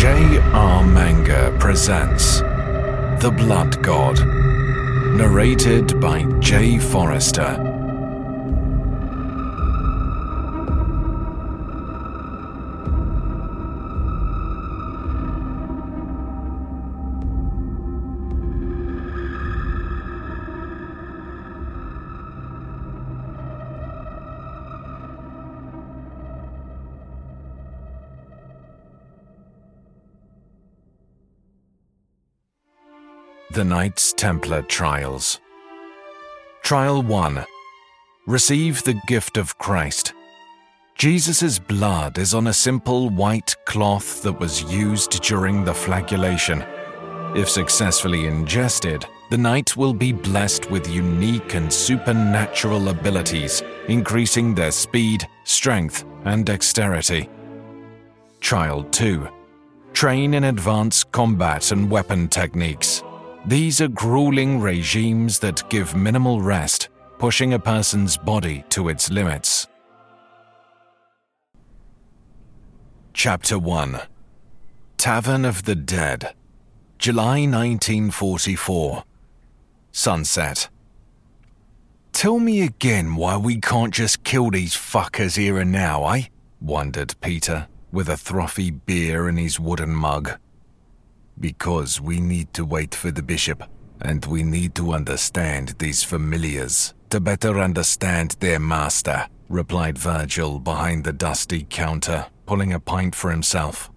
J.R. Manga presents The Blood God, narrated by Jay Forrester. The Knight's Templar Trials. Trial 1. Receive the gift of Christ. Jesus' blood is on a simple white cloth that was used during the flagellation. If successfully ingested, the knight will be blessed with unique and supernatural abilities, increasing their speed, strength, and dexterity. Trial 2. Train in advanced combat and weapon techniques. These are grueling regimes that give minimal rest, pushing a person's body to its limits. Chapter 1. Tavern of the Dead, July 1944. Sunset. "Tell me again why we can't just kill these fuckers here and now, eh?" wondered Peter, with a frothy beer in his wooden mug. "Because we need to wait for the bishop, and we need to understand these familiars to better understand their master," replied Virgil behind the dusty counter, pulling a pint for himself.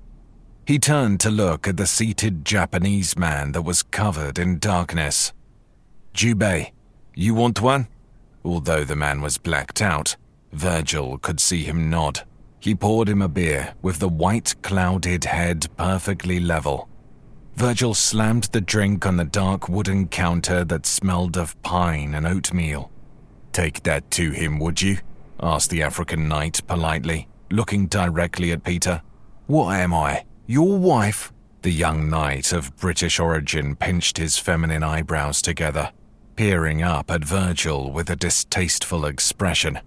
He turned to look at the seated Japanese man that was covered in darkness. "Jubei, you want one?" Although the man was blacked out, Virgil could see him nod. He poured him a beer with the white clouded head perfectly level. Virgil slammed the drink on the dark wooden counter that smelled of pine and oatmeal. "Take that to him, would you?" asked the African knight politely, looking directly at Peter. "What am I, your wife?" The young knight of British origin pinched his feminine eyebrows together, peering up at Virgil with a distasteful expression.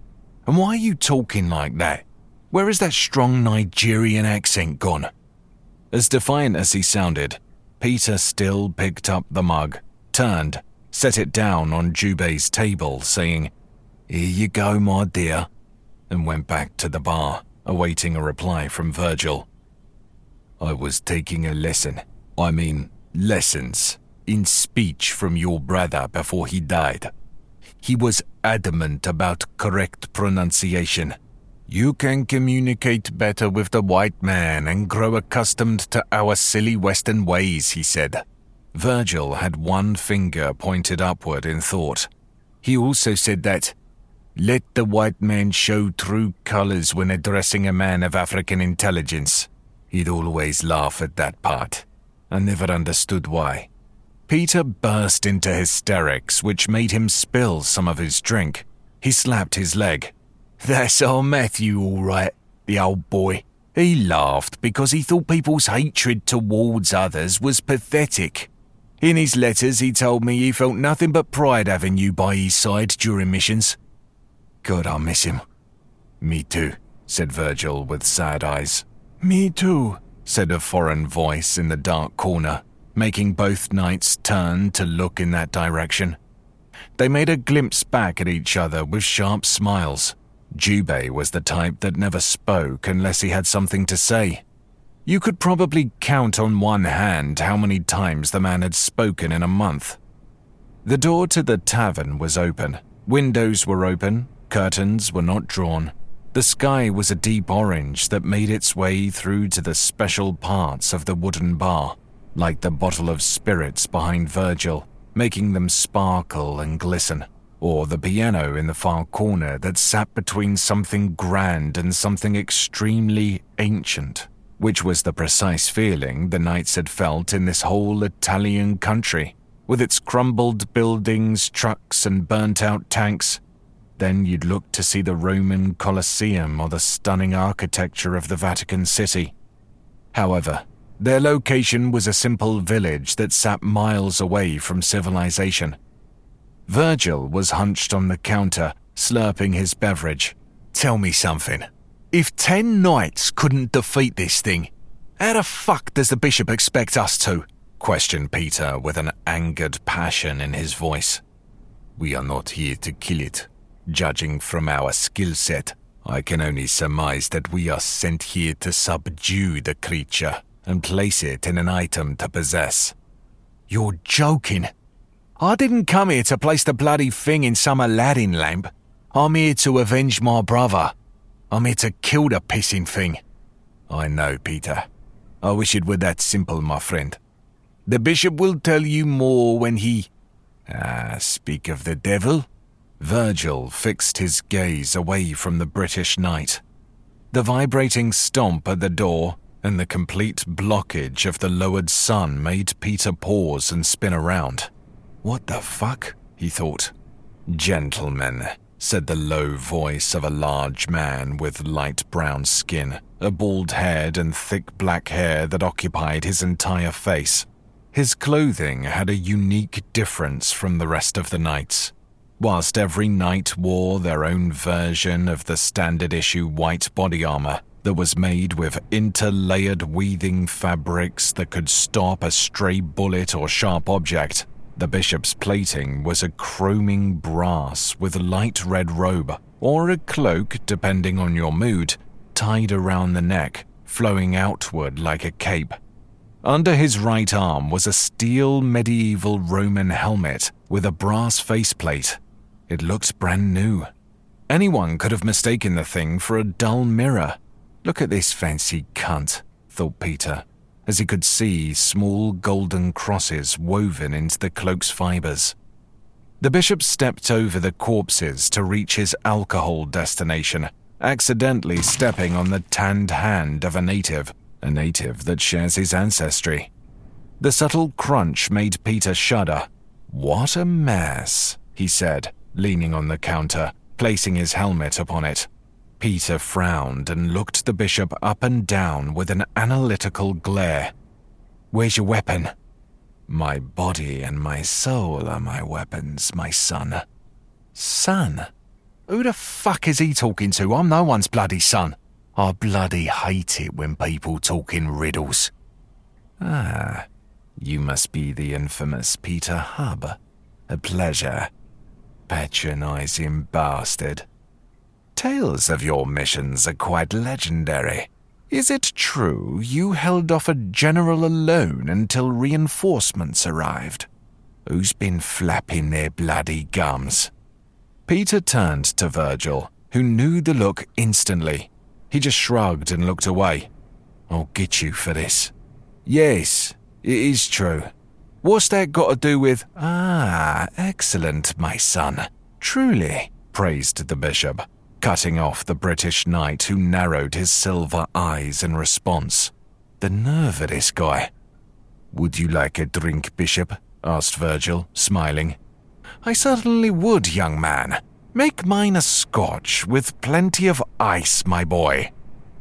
"And why are you talking like that? Where has that strong Nigerian accent gone?" As defiant as he sounded, Peter still picked up the mug, turned, set it down on Jubei's table, saying, "Here you go, my dear," and went back to the bar, awaiting a reply from Virgil. "I was taking a lesson, lessons, in speech from your brother before he died. He was adamant about correct pronunciation. You can communicate better with the white man and grow accustomed to our silly Western ways," he said. Virgil had one finger pointed upward in thought. "He also said that, let the white man show true colors when addressing a man of African intelligence. He'd always laugh at that part. I never understood why." Peter burst into hysterics, which made him spill some of his drink. He slapped his leg. "That's our Matthew, all right, the old boy. He laughed because he thought people's hatred towards others was pathetic. In his letters, he told me he felt nothing but pride having you by his side during missions." "God, I miss him." "Me too," said Virgil with sad eyes. "Me too," said a foreign voice in the dark corner, making both knights turn to look in that direction. They made a glimpse back at each other with sharp smiles. Jubei was the type that never spoke unless he had something to say. You could probably count on one hand how many times the man had spoken in a month. The door to the tavern was open. Windows were open. Curtains were not drawn. The sky was a deep orange that made its way through to the special parts of the wooden bar, like the bottle of spirits behind Virgil, making them sparkle and glisten, or the piano in the far corner that sat between something grand and something extremely ancient, which was the precise feeling the knights had felt in this whole Italian country, with its crumbled buildings, trucks, and burnt-out tanks. Then you'd look to see the Roman Colosseum or the stunning architecture of the Vatican City. However, their location was a simple village that sat miles away from civilization. Virgil was hunched on the counter, slurping his beverage. "Tell me something. If 10 knights couldn't defeat this thing, How the fuck does the bishop expect us to? Questioned Peter with an angered passion in his voice. We are not here to kill it. Judging from our skill set, I can only surmise that we are sent here to subdue the creature and place it in an item to possess. You're joking. I didn't come here to place the bloody thing in some Aladdin lamp. I'm here to avenge my brother. I'm here to kill the pissing thing. I know, Peter. I wish it were that simple, my friend. The bishop will tell you more when he... speak of the devil? Virgil fixed his gaze away from the British knight. The vibrating stomp at the door and the complete blockage of the lowered sun made Peter pause and spin around. What the fuck? He thought. Gentlemen, said the low voice of a large man with light brown skin, a bald head and thick black hair that occupied his entire face. His clothing had a unique difference from the rest of the knights. Whilst every knight wore their own version of the standard-issue white body armour that was made with interlayered weaving fabrics that could stop a stray bullet or sharp object, the bishop's plating was a chroming brass with a light red robe, or a cloak, depending on your mood, tied around the neck, flowing outward like a cape. Under his right arm was a steel medieval Roman helmet with a brass faceplate. It looked brand new. Anyone could have mistaken the thing for a dull mirror. Look at this fancy cunt, thought Peter, as he could see small golden crosses woven into the cloak's fibers. The bishop stepped over the corpses to reach his alcohol destination, accidentally stepping on the tanned hand of a native that shares his ancestry. The subtle crunch made Peter shudder. What a mess, he said, leaning on the counter, placing his helmet upon it. Peter frowned and looked the bishop up and down with an analytical glare. Where's your weapon? My body and my soul are my weapons, my son. Son? Who the fuck is he talking to? I'm no one's bloody son. I bloody hate it when people talk in riddles. Ah, you must be the infamous Peter Hub. A pleasure. Patronizing bastard. Tales of your missions are quite legendary. Is it true you held off a general alone until reinforcements arrived? Who's been flapping their bloody gums? Peter turned to Virgil, who knew the look instantly. He just shrugged and looked away. I'll get you for this. Yes, it is true. What's that got to do with... Ah, excellent, my son. Truly, praised the bishop, cutting off the British knight who narrowed his silver eyes in response. The nerve of this guy. Would you like a drink, bishop? Asked Virgil, smiling. I certainly would, young man. Make mine a scotch with plenty of ice, my boy.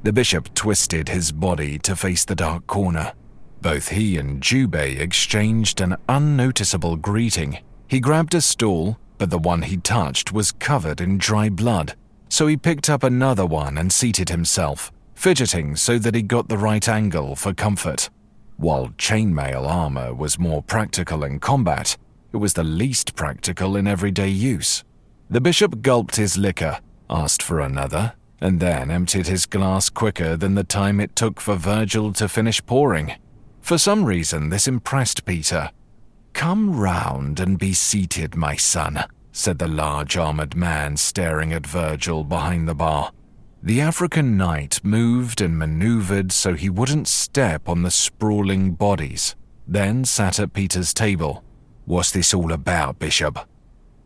The bishop twisted his body to face the dark corner. Both he and Jubei exchanged an unnoticeable greeting. He grabbed a stool, but the one he touched was covered in dry blood, so he picked up another one and seated himself, fidgeting so that he got the right angle for comfort. While chainmail armor was more practical in combat, it was the least practical in everyday use. The bishop gulped his liquor, asked for another, and then emptied his glass quicker than the time it took for Virgil to finish pouring. For some reason, this impressed Peter. Come round and be seated, my son, said the large armored man staring at Virgil behind the bar. The African knight moved and maneuvered so he wouldn't step on the sprawling bodies, then sat at Peter's table. What's this all about, bishop?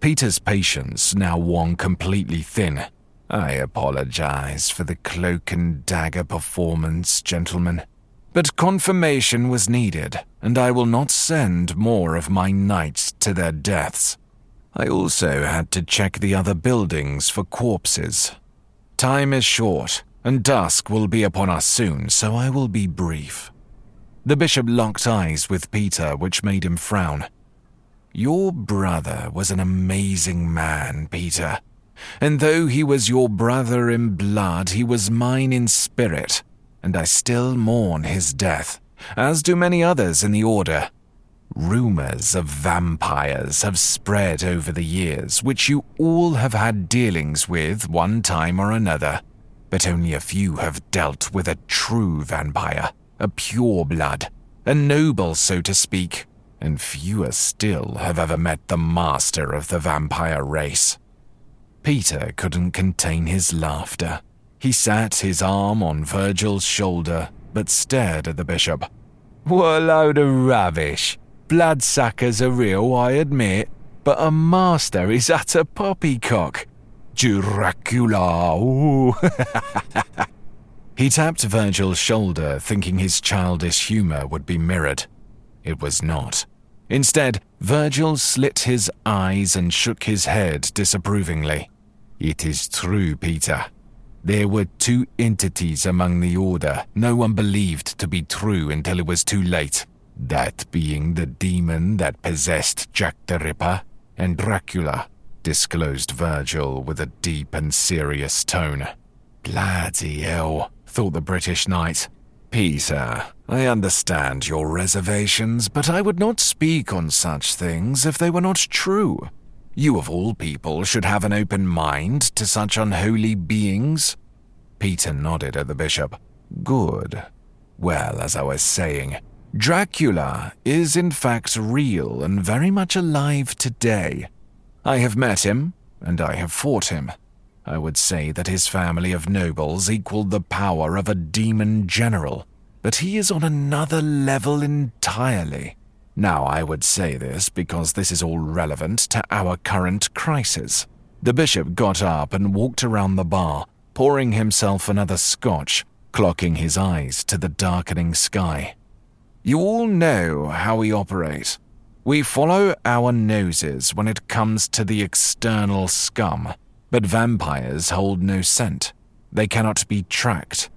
Peter's patience now worn completely thin. I apologize for the cloak and dagger performance, gentlemen, but confirmation was needed, and I will not send more of my knights to their deaths. I also had to check the other buildings for corpses. Time is short, and dusk will be upon us soon, so I will be brief. The bishop locked eyes with Peter, which made him frown. Your brother was an amazing man, Peter. And though he was your brother in blood, he was mine in spirit. and I still mourn his death, as do many others in the order. Rumors of vampires have spread over the years, which you all have had dealings with one time or another, but only a few have dealt with a true vampire, a pure blood, a noble, so to speak, and fewer still have ever met the master of the vampire race. Peter couldn't contain his laughter. He sat his arm on Virgil's shoulder, but stared at the bishop. "What a load of rubbish. Bloodsuckers are real, I admit, but a master is utter poppycock. Dracula, ooh." He tapped Virgil's shoulder, thinking his childish humor would be mirrored. It was not. Instead, Virgil slit his eyes and shook his head disapprovingly. "It is true, Peter. There were two entities among the order no one believed to be true until it was too late. That being the demon that possessed Jack the Ripper and Dracula," disclosed Virgil with a deep and serious tone. "Bloody hell," thought the British knight. "Peter, I understand your reservations, but I would not speak on such things if they were not true. You of all people should have an open mind to such unholy beings." Peter nodded at the bishop. "Good. Well, as I was saying, Dracula is in fact real and very much alive today. I have met him, and I have fought him. I would say that his family of nobles equaled the power of a demon general, but he is on another level entirely. Now, I would say this because this is all relevant to our current crisis." The bishop got up and walked around the bar, pouring himself another scotch, clocking his eyes to the darkening sky. "You all know how we operate. We follow our noses when it comes to the external scum, but vampires hold no scent. They cannot be tracked.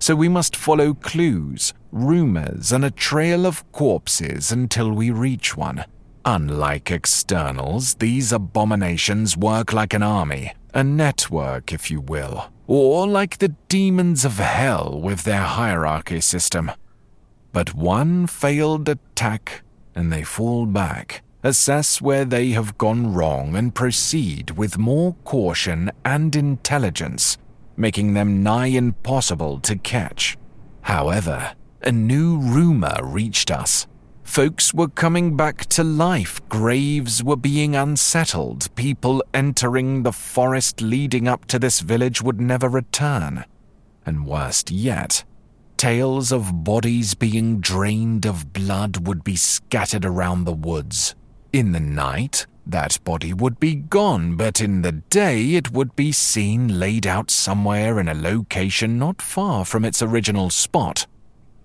So we must follow clues, rumors, and a trail of corpses until we reach one. Unlike externals, these abominations work like an army, a network, if you will, or like the demons of hell with their hierarchy system. But one failed attack, and they fall back, assess where they have gone wrong, and proceed with more caution and intelligence, making them nigh impossible to catch. However, a new rumor reached us. Folks were coming back to life, graves were being unsettled, people entering the forest leading up to this village would never return. And worst yet, tales of bodies being drained of blood would be scattered around the woods. In the night, that body would be gone, but in the day it would be seen laid out somewhere in a location not far from its original spot,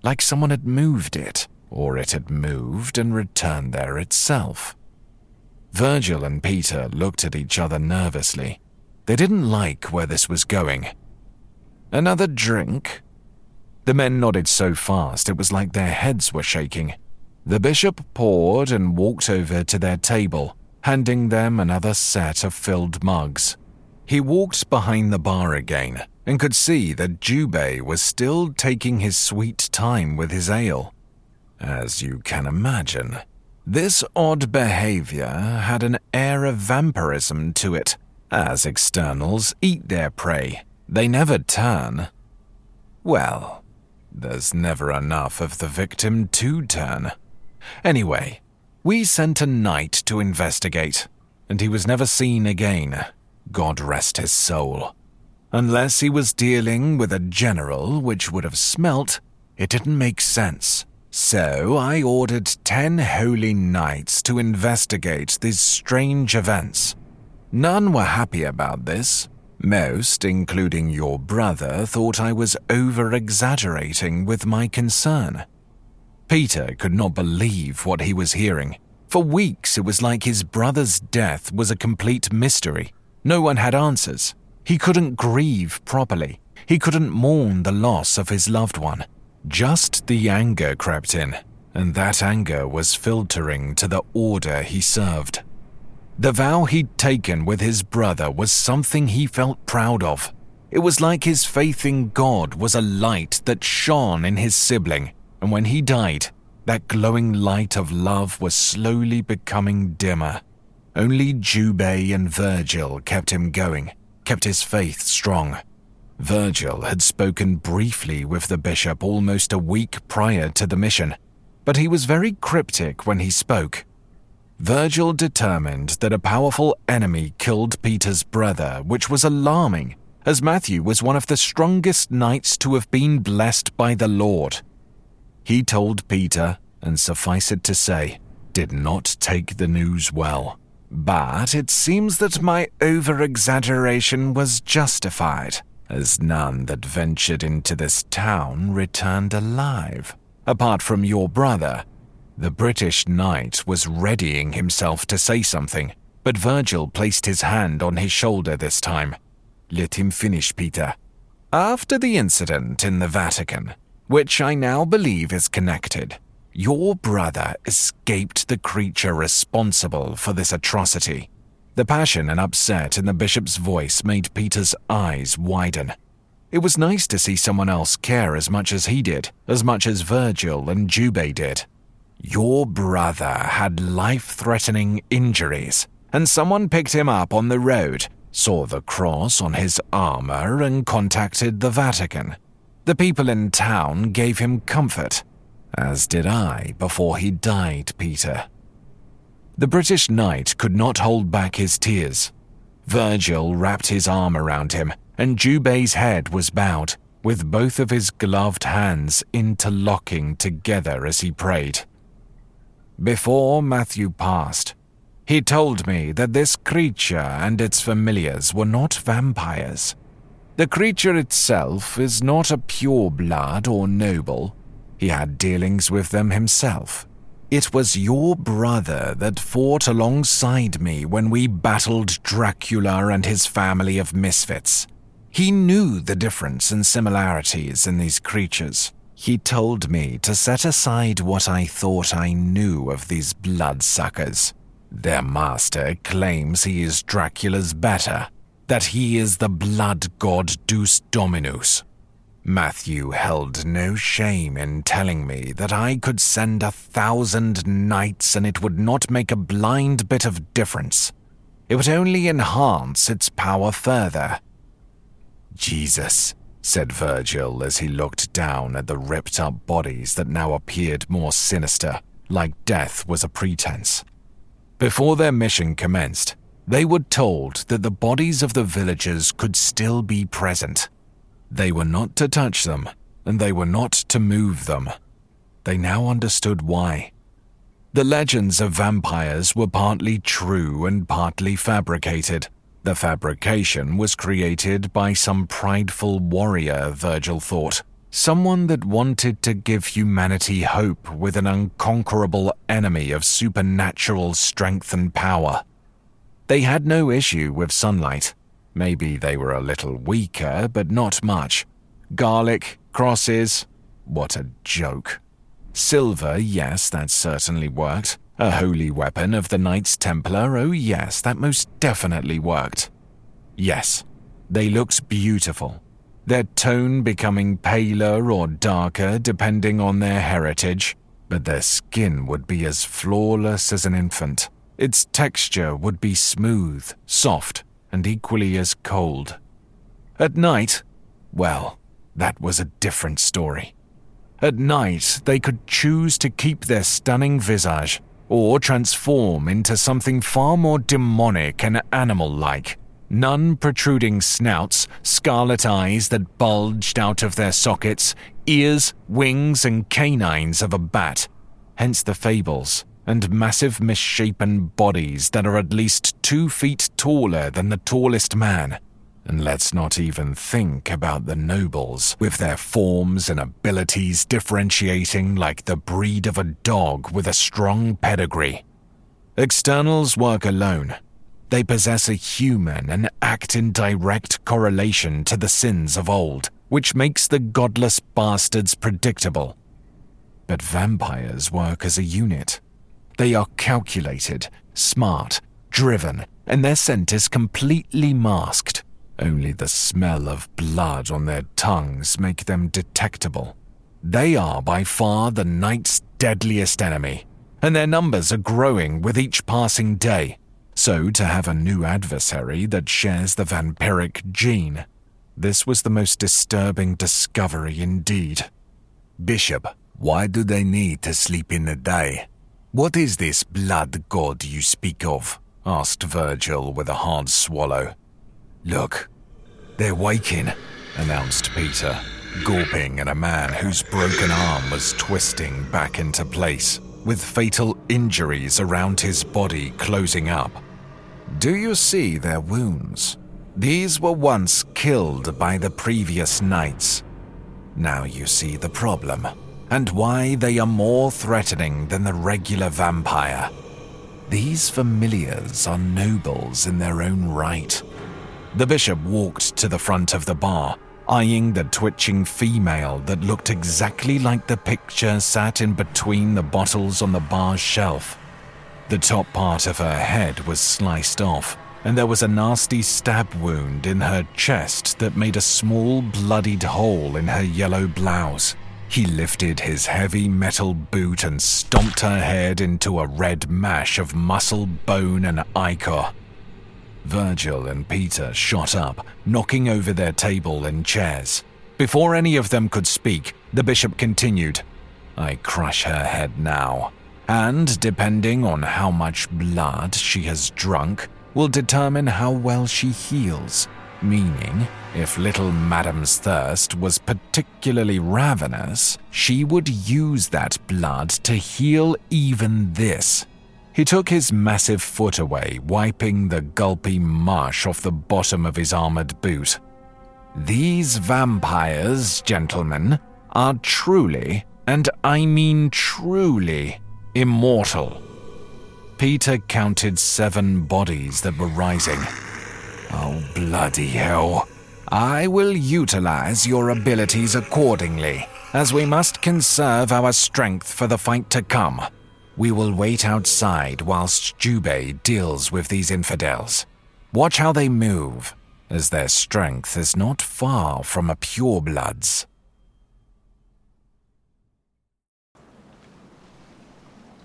like someone had moved it, or it had moved and returned there itself." Virgil and Peter looked at each other nervously. They didn't like where this was going. "Another drink?" The men nodded so fast it was like their heads were shaking. The bishop poured and walked over to their table, handing them another set of filled mugs. He walked behind the bar again and could see that Jubei was still taking his sweet time with his ale. As you can imagine, this odd behavior had an air of vampirism to it. As externals eat their prey, they never turn. Well, there's never enough of the victim to turn. Anyway, we sent a knight to investigate, and he was never seen again, God rest his soul. Unless he was dealing with a general, which would have smelt, it didn't make sense. So I ordered 10 holy knights to investigate these strange events. None were happy about this. Most, including your brother, thought I was over-exaggerating with my concern. Peter could not believe what he was hearing. For weeks, it was like his brother's death was a complete mystery. No one had answers. He couldn't grieve properly. He couldn't mourn the loss of his loved one. Just the anger crept in, and that anger was filtering to the order he served. The vow he'd taken with his brother was something he felt proud of. It was like his faith in God was a light that shone in his sibling, and when he died, that glowing light of love was slowly becoming dimmer. Only Jubei and Virgil kept him going, kept his faith strong. Virgil had spoken briefly with the bishop almost a week prior to the mission, but he was very cryptic when he spoke. Virgil determined that a powerful enemy killed Peter's brother, which was alarming, as Matthew was one of the strongest knights to have been blessed by the Lord. He told Peter, and suffice it to say, did not take the news well. But it seems that my over-exaggeration was justified, as none that ventured into this town returned alive. Apart from your brother, the British knight was readying himself to say something, but Virgil placed his hand on his shoulder this time. Let him finish, Peter. After the incident in the Vatican, which I now believe is connected, your brother escaped the creature responsible for this atrocity. The passion and upset in the bishop's voice made Peter's eyes widen. It was nice to see someone else care as much as he did, as much as Virgil and Jubei did. Your brother had life-threatening injuries, and someone picked him up on the road, saw the cross on his armor, and contacted the Vatican. The people in town gave him comfort, as did I before he died, Peter. The British knight could not hold back his tears. Virgil wrapped his arm around him, and Jubei's head was bowed, with both of his gloved hands interlocking together as he prayed. Before Matthew passed, he told me that this creature and its familiars were not vampires. The creature itself is not a pure blood or noble. He had dealings with them himself. It was your brother that fought alongside me when we battled Dracula and his family of misfits. He knew the difference and similarities in these creatures. He told me to set aside what I thought I knew of these bloodsuckers. Their master claims he is Dracula's better, that he is the blood god Deus Dominus. Matthew held no shame in telling me that I could send 1,000 knights and it would not make a blind bit of difference. It would only enhance its power further. Jesus, said Virgil as he looked down at the ripped-up bodies that now appeared more sinister, like death was a pretense. Before their mission commenced, they were told that the bodies of the villagers could still be present. They were not to touch them, and they were not to move them. They now understood why. The legends of vampires were partly true and partly fabricated. The fabrication was created by some prideful warrior, Virgil thought, someone that wanted to give humanity hope with an unconquerable enemy of supernatural strength and power. They had no issue with sunlight. Maybe they were a little weaker, but not much. Garlic, crosses, what a joke. Silver, yes, that certainly worked. A holy weapon of the Knight's Templar, oh yes, that most definitely worked. Yes, they looked beautiful, their tone becoming paler or darker depending on their heritage, but their skin would be as flawless as an infant. Its texture would be smooth, soft, and equally as cold. At night, well, that was a different story. At night, they could choose to keep their stunning visage or transform into something far more demonic and animal-like. None protruding snouts, scarlet eyes that bulged out of their sockets, ears, wings, and canines of a bat. Hence the fables and massive misshapen bodies that are at least 2 feet taller than the tallest man. And let's not even think about the nobles, with their forms and abilities differentiating like the breed of a dog with a strong pedigree. Externals work alone. They possess a human and act in direct correlation to the sins of old, which makes the godless bastards predictable. But vampires work as a unit. They are calculated, smart, driven, and their scent is completely masked. Only the smell of blood on their tongues make them detectable. They are by far the Knight's deadliest enemy, and their numbers are growing with each passing day. So to have a new adversary that shares the vampiric gene, this was the most disturbing discovery indeed. Bishop, why do they need to sleep in the day? What is this blood god you speak of? Asked Virgil with a hard swallow. Look, they're waking, announced Peter, gulping at a man whose broken arm was twisting back into place, with fatal injuries around his body closing up. Do you see their wounds? These were once killed by the previous knights. Now you see the problem, and why they are more threatening than the regular vampire. These familiars are nobles in their own right. The bishop walked to the front of the bar, eyeing the twitching female that looked exactly like the picture sat in between the bottles on the bar shelf. The top part of her head was sliced off, and there was a nasty stab wound in her chest that made a small bloodied hole in her yellow blouse. He lifted his heavy metal boot and stomped her head into a red mash of muscle, bone, and ichor. Virgil and Peter shot up, knocking over their table and chairs. Before any of them could speak, the bishop continued, I crush her head now, and depending on how much blood she has drunk, will determine how well she heals, meaning if little Madame's thirst was particularly ravenous, she would use that blood to heal even this. He took his massive foot away, wiping the gulpy mush off the bottom of his armored boot. These vampires, gentlemen, are truly, and I mean truly, immortal. Peter counted 7 bodies that were rising. Oh, bloody hell. I will utilize your abilities accordingly, as we must conserve our strength for the fight to come. We will wait outside whilst Jubei deals with these infidels. Watch how they move, as their strength is not far from a pureblood's.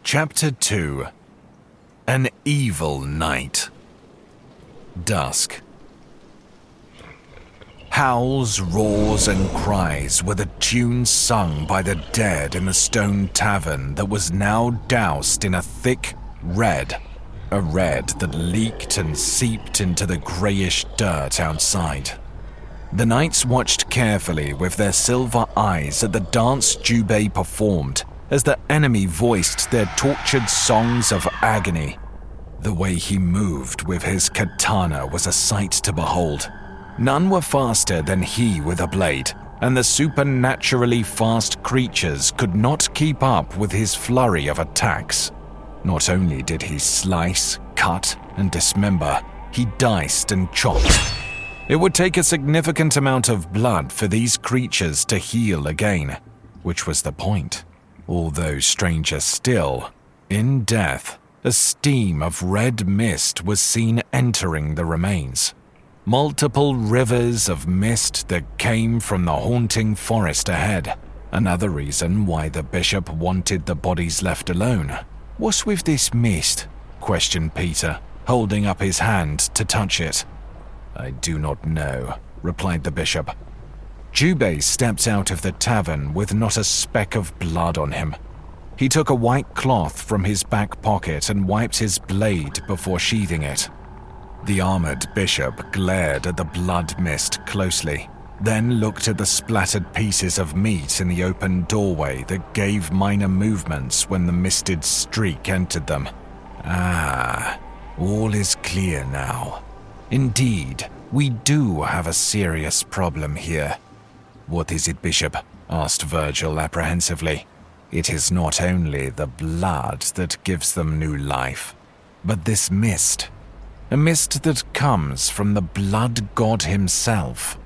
Chapter 2. An Evil Night. Dusk. Howls, roars, and cries were the tunes sung by the dead in the stone tavern that was now doused in a thick red, a red that leaked and seeped into the greyish dirt outside. The knights watched carefully with their silver eyes at the dance Jubei performed as the enemy voiced their tortured songs of agony. The way he moved with his katana was a sight to behold. None were faster than he with a blade, and the supernaturally fast creatures could not keep up with his flurry of attacks. Not only did he slice, cut, and dismember, he diced and chopped. It would take a significant amount of blood for these creatures to heal again, which was the point. Although stranger still, in death, a steam of red mist was seen entering the remains. Multiple rivers of mist that came from the haunting forest ahead. Another reason why the bishop wanted the bodies left alone. What's with this mist? Questioned Peter, holding up his hand to touch it. I do not know, replied the bishop. Jubei stepped out of the tavern with not a speck of blood on him. He took a white cloth from his back pocket and wiped his blade before sheathing it. The armored bishop glared at the blood mist closely, then looked at the splattered pieces of meat in the open doorway that gave minor movements when the misted streak entered them. Ah, all is clear now. Indeed, we do have a serious problem here. What is it, Bishop? Asked Virgil apprehensively. It is not only the blood that gives them new life, but this mist. A mist that comes from the blood god himself.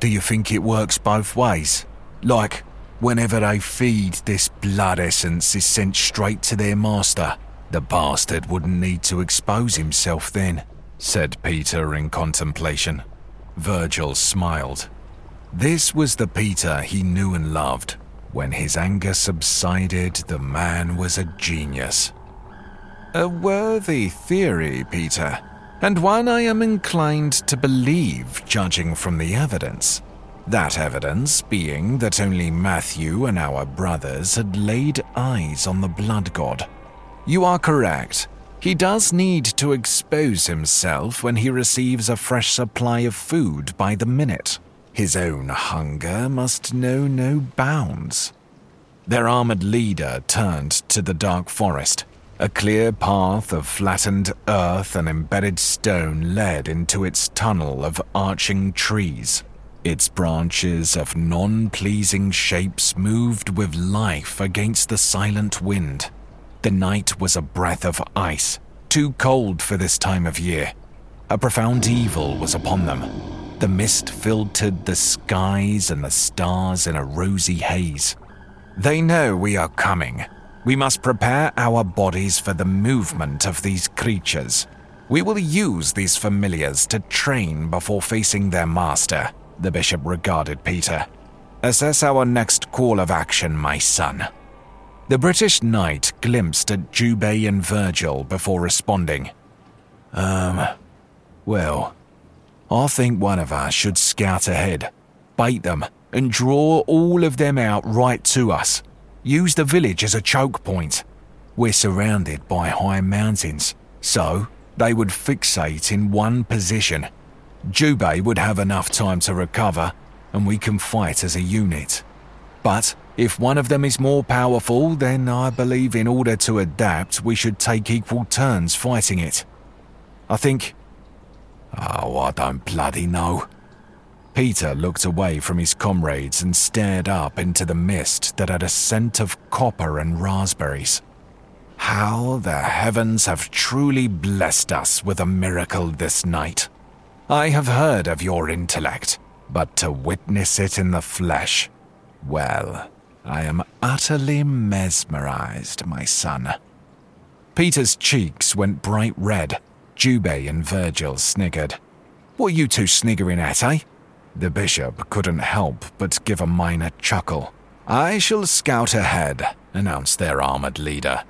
Do you think it works both ways? Like, whenever they feed, this blood essence is sent straight to their master. The bastard wouldn't need to expose himself then, said Peter in contemplation. Virgil smiled. This was the Peter he knew and loved. When his anger subsided, the man was a genius. A worthy theory, Peter, and one I am inclined to believe, judging from the evidence. That evidence being that only Matthew and our brothers had laid eyes on the Blood God. You are correct. He does need to expose himself when he receives a fresh supply of food by the minute. His own hunger must know no bounds. Their armored leader turned to the dark forest. A clear path of flattened earth and embedded stone led into its tunnel of arching trees. Its branches of non-pleasing shapes moved with life against the silent wind. The night was a breath of ice, too cold for this time of year. A profound evil was upon them. The mist filtered the skies and the stars in a rosy haze. They know we are coming. We must prepare our bodies for the movement of these creatures. We will use these familiars to train before facing their master. The bishop regarded Peter. Assess our next call of action, my son. The British knight glimpsed at Jubei and Virgil before responding. Well, I think one of us should scout ahead, bait them, and draw all of them out right to us. Use the village as a choke point. We're surrounded by high mountains, so they would fixate in one position. Jubei would have enough time to recover, and we can fight as a unit. But if one of them is more powerful, then I believe in order to adapt, we should take equal turns fighting it. I don't bloody know. Peter looked away from his comrades and stared up into the mist that had a scent of copper and raspberries. How the heavens have truly blessed us with a miracle this night. I have heard of your intellect, but to witness it in the flesh, well, I am utterly mesmerized, my son. Peter's cheeks went bright red. Jubei and Virgil sniggered. What are you two sniggering at, eh? The bishop couldn't help but give a minor chuckle. I shall scout ahead, announced their armored leader.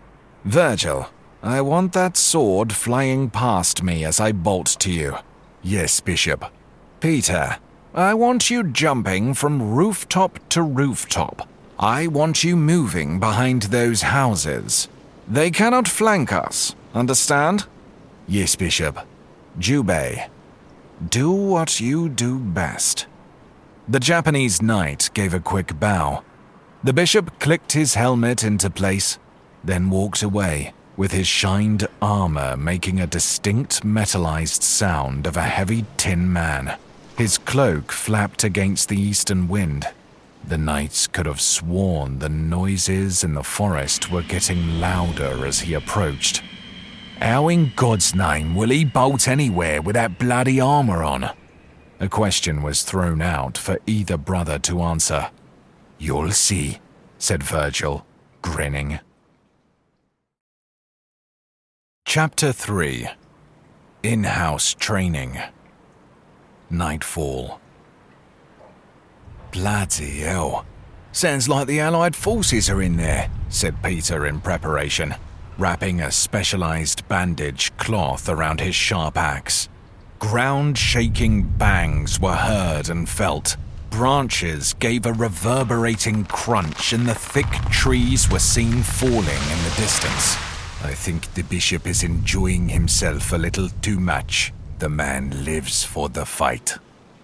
Virgil, I want that sword flying past me as I bolt to you. Yes, Bishop. Peter, I want you jumping from rooftop to rooftop. I want you moving behind those houses. They cannot flank us, understand? Yes, Bishop. Jubei, do what you do best. The Japanese knight gave a quick bow. The bishop clicked his helmet into place, then walked away, with his shined armor making a distinct metallized sound of a heavy tin man. His cloak flapped against the eastern wind. The knights could have sworn the noises in the forest were getting louder as he approached. How in God's name will he bolt anywhere with that bloody armor on? A question was thrown out for either brother to answer. You'll see, said Virgil, grinning. Chapter 3. In-house training. Nightfall. Bloody hell. Sounds like the Allied forces are in there, said Peter in preparation, wrapping a specialized bandage cloth around his sharp axe. Ground-shaking bangs were heard and felt. Branches gave a reverberating crunch and the thick trees were seen falling in the distance. I think the bishop is enjoying himself a little too much. The man lives for the fight.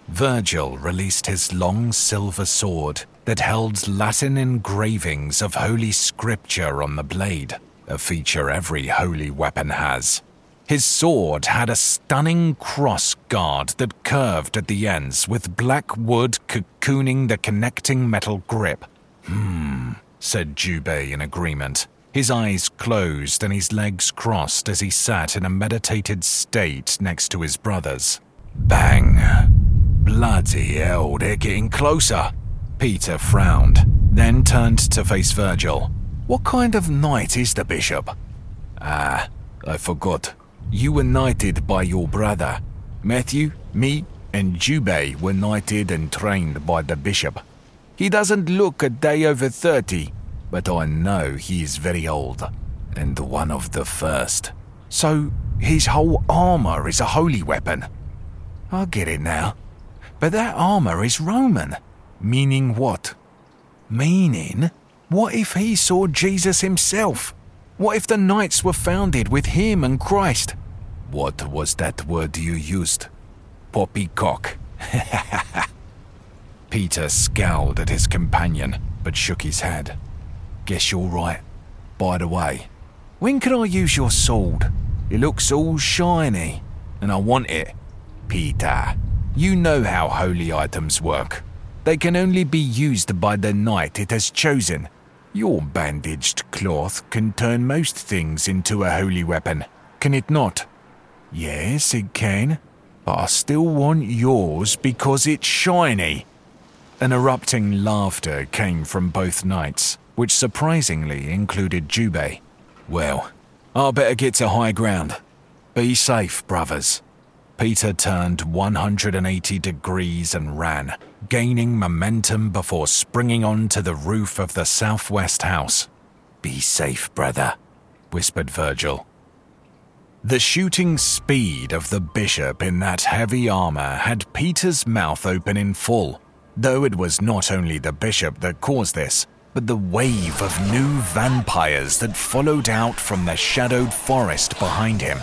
Virgil released his long silver sword that held Latin engravings of Holy Scripture on the blade, a feature every holy weapon has. His sword had a stunning cross guard that curved at the ends with black wood cocooning the connecting metal grip. Said Jubei in agreement. His eyes closed and his legs crossed as he sat in a meditated state next to his brothers. Bang! Bloody hell, they're getting closer! Peter frowned, then turned to face Virgil. What kind of knight is the bishop? I forgot. You were knighted by your brother. Matthew, me, and Jubei were knighted and trained by the bishop. He doesn't look a day over 30, but I know he is very old, and one of the first. So his whole armour is a holy weapon. I get it now. But that armour is Roman. Meaning what? Meaning, what if he saw Jesus himself? What if the knights were founded with him and Christ? What was that word you used? Poppycock. Peter scowled at his companion, but shook his head. Guess you're right. By the way, when can I use your sword? It looks all shiny, and I want it. Peter, you know how holy items work. They can only be used by the knight it has chosen. Your bandaged cloth can turn most things into a holy weapon, can it not? Yes, it can, but I still want yours because it's shiny. An erupting laughter came from both knights, which surprisingly included Jubei. Well, I'll better get to high ground. Be safe, brothers. Peter turned 180 degrees and ran, gaining momentum before springing onto the roof of the southwest house. Be safe, brother, whispered Virgil. The shooting speed of the bishop in that heavy armor had Peter's mouth open in full, though it was not only the bishop that caused this, but the wave of new vampires that followed out from the shadowed forest behind him.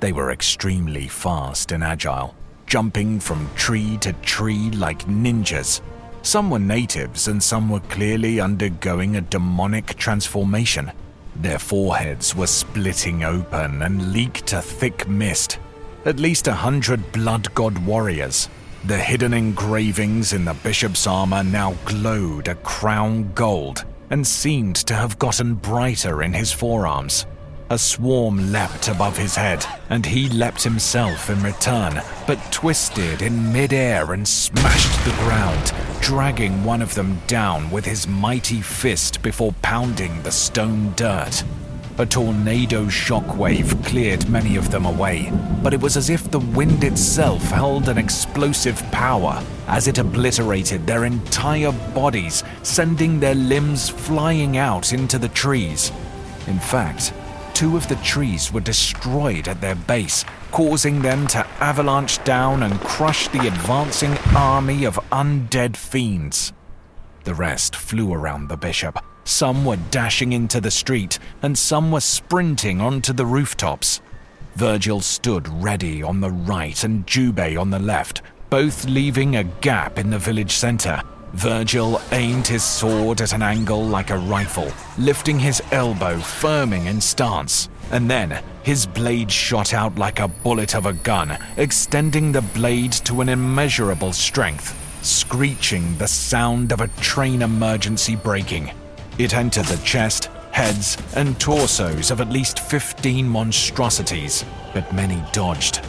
They were extremely fast and agile, jumping from tree to tree like ninjas. Some were natives and some were clearly undergoing a demonic transformation. Their foreheads were splitting open and leaked a thick mist. At least 100 Blood God warriors. The hidden engravings in the bishop's armor now glowed a crown gold and seemed to have gotten brighter in his forearms. A swarm leapt above his head, and he leapt himself in return, but twisted in midair and smashed the ground, dragging one of them down with his mighty fist before pounding the stone dirt. A tornado shockwave cleared many of them away, but it was as if the wind itself held an explosive power as it obliterated their entire bodies, sending their limbs flying out into the trees. In fact, 2 of the trees were destroyed at their base, causing them to avalanche down and crush the advancing army of undead fiends. The rest flew around the bishop. Some were dashing into the street, and some were sprinting onto the rooftops. Virgil stood ready on the right and Jubei on the left, both leaving a gap in the village centre. Virgil aimed his sword at an angle like a rifle, lifting his elbow, firming in stance, and then his blade shot out like a bullet of a gun, extending the blade to an immeasurable strength, screeching the sound of a train emergency braking. It entered the chest, heads, and torsos of at least 15 monstrosities, but many dodged.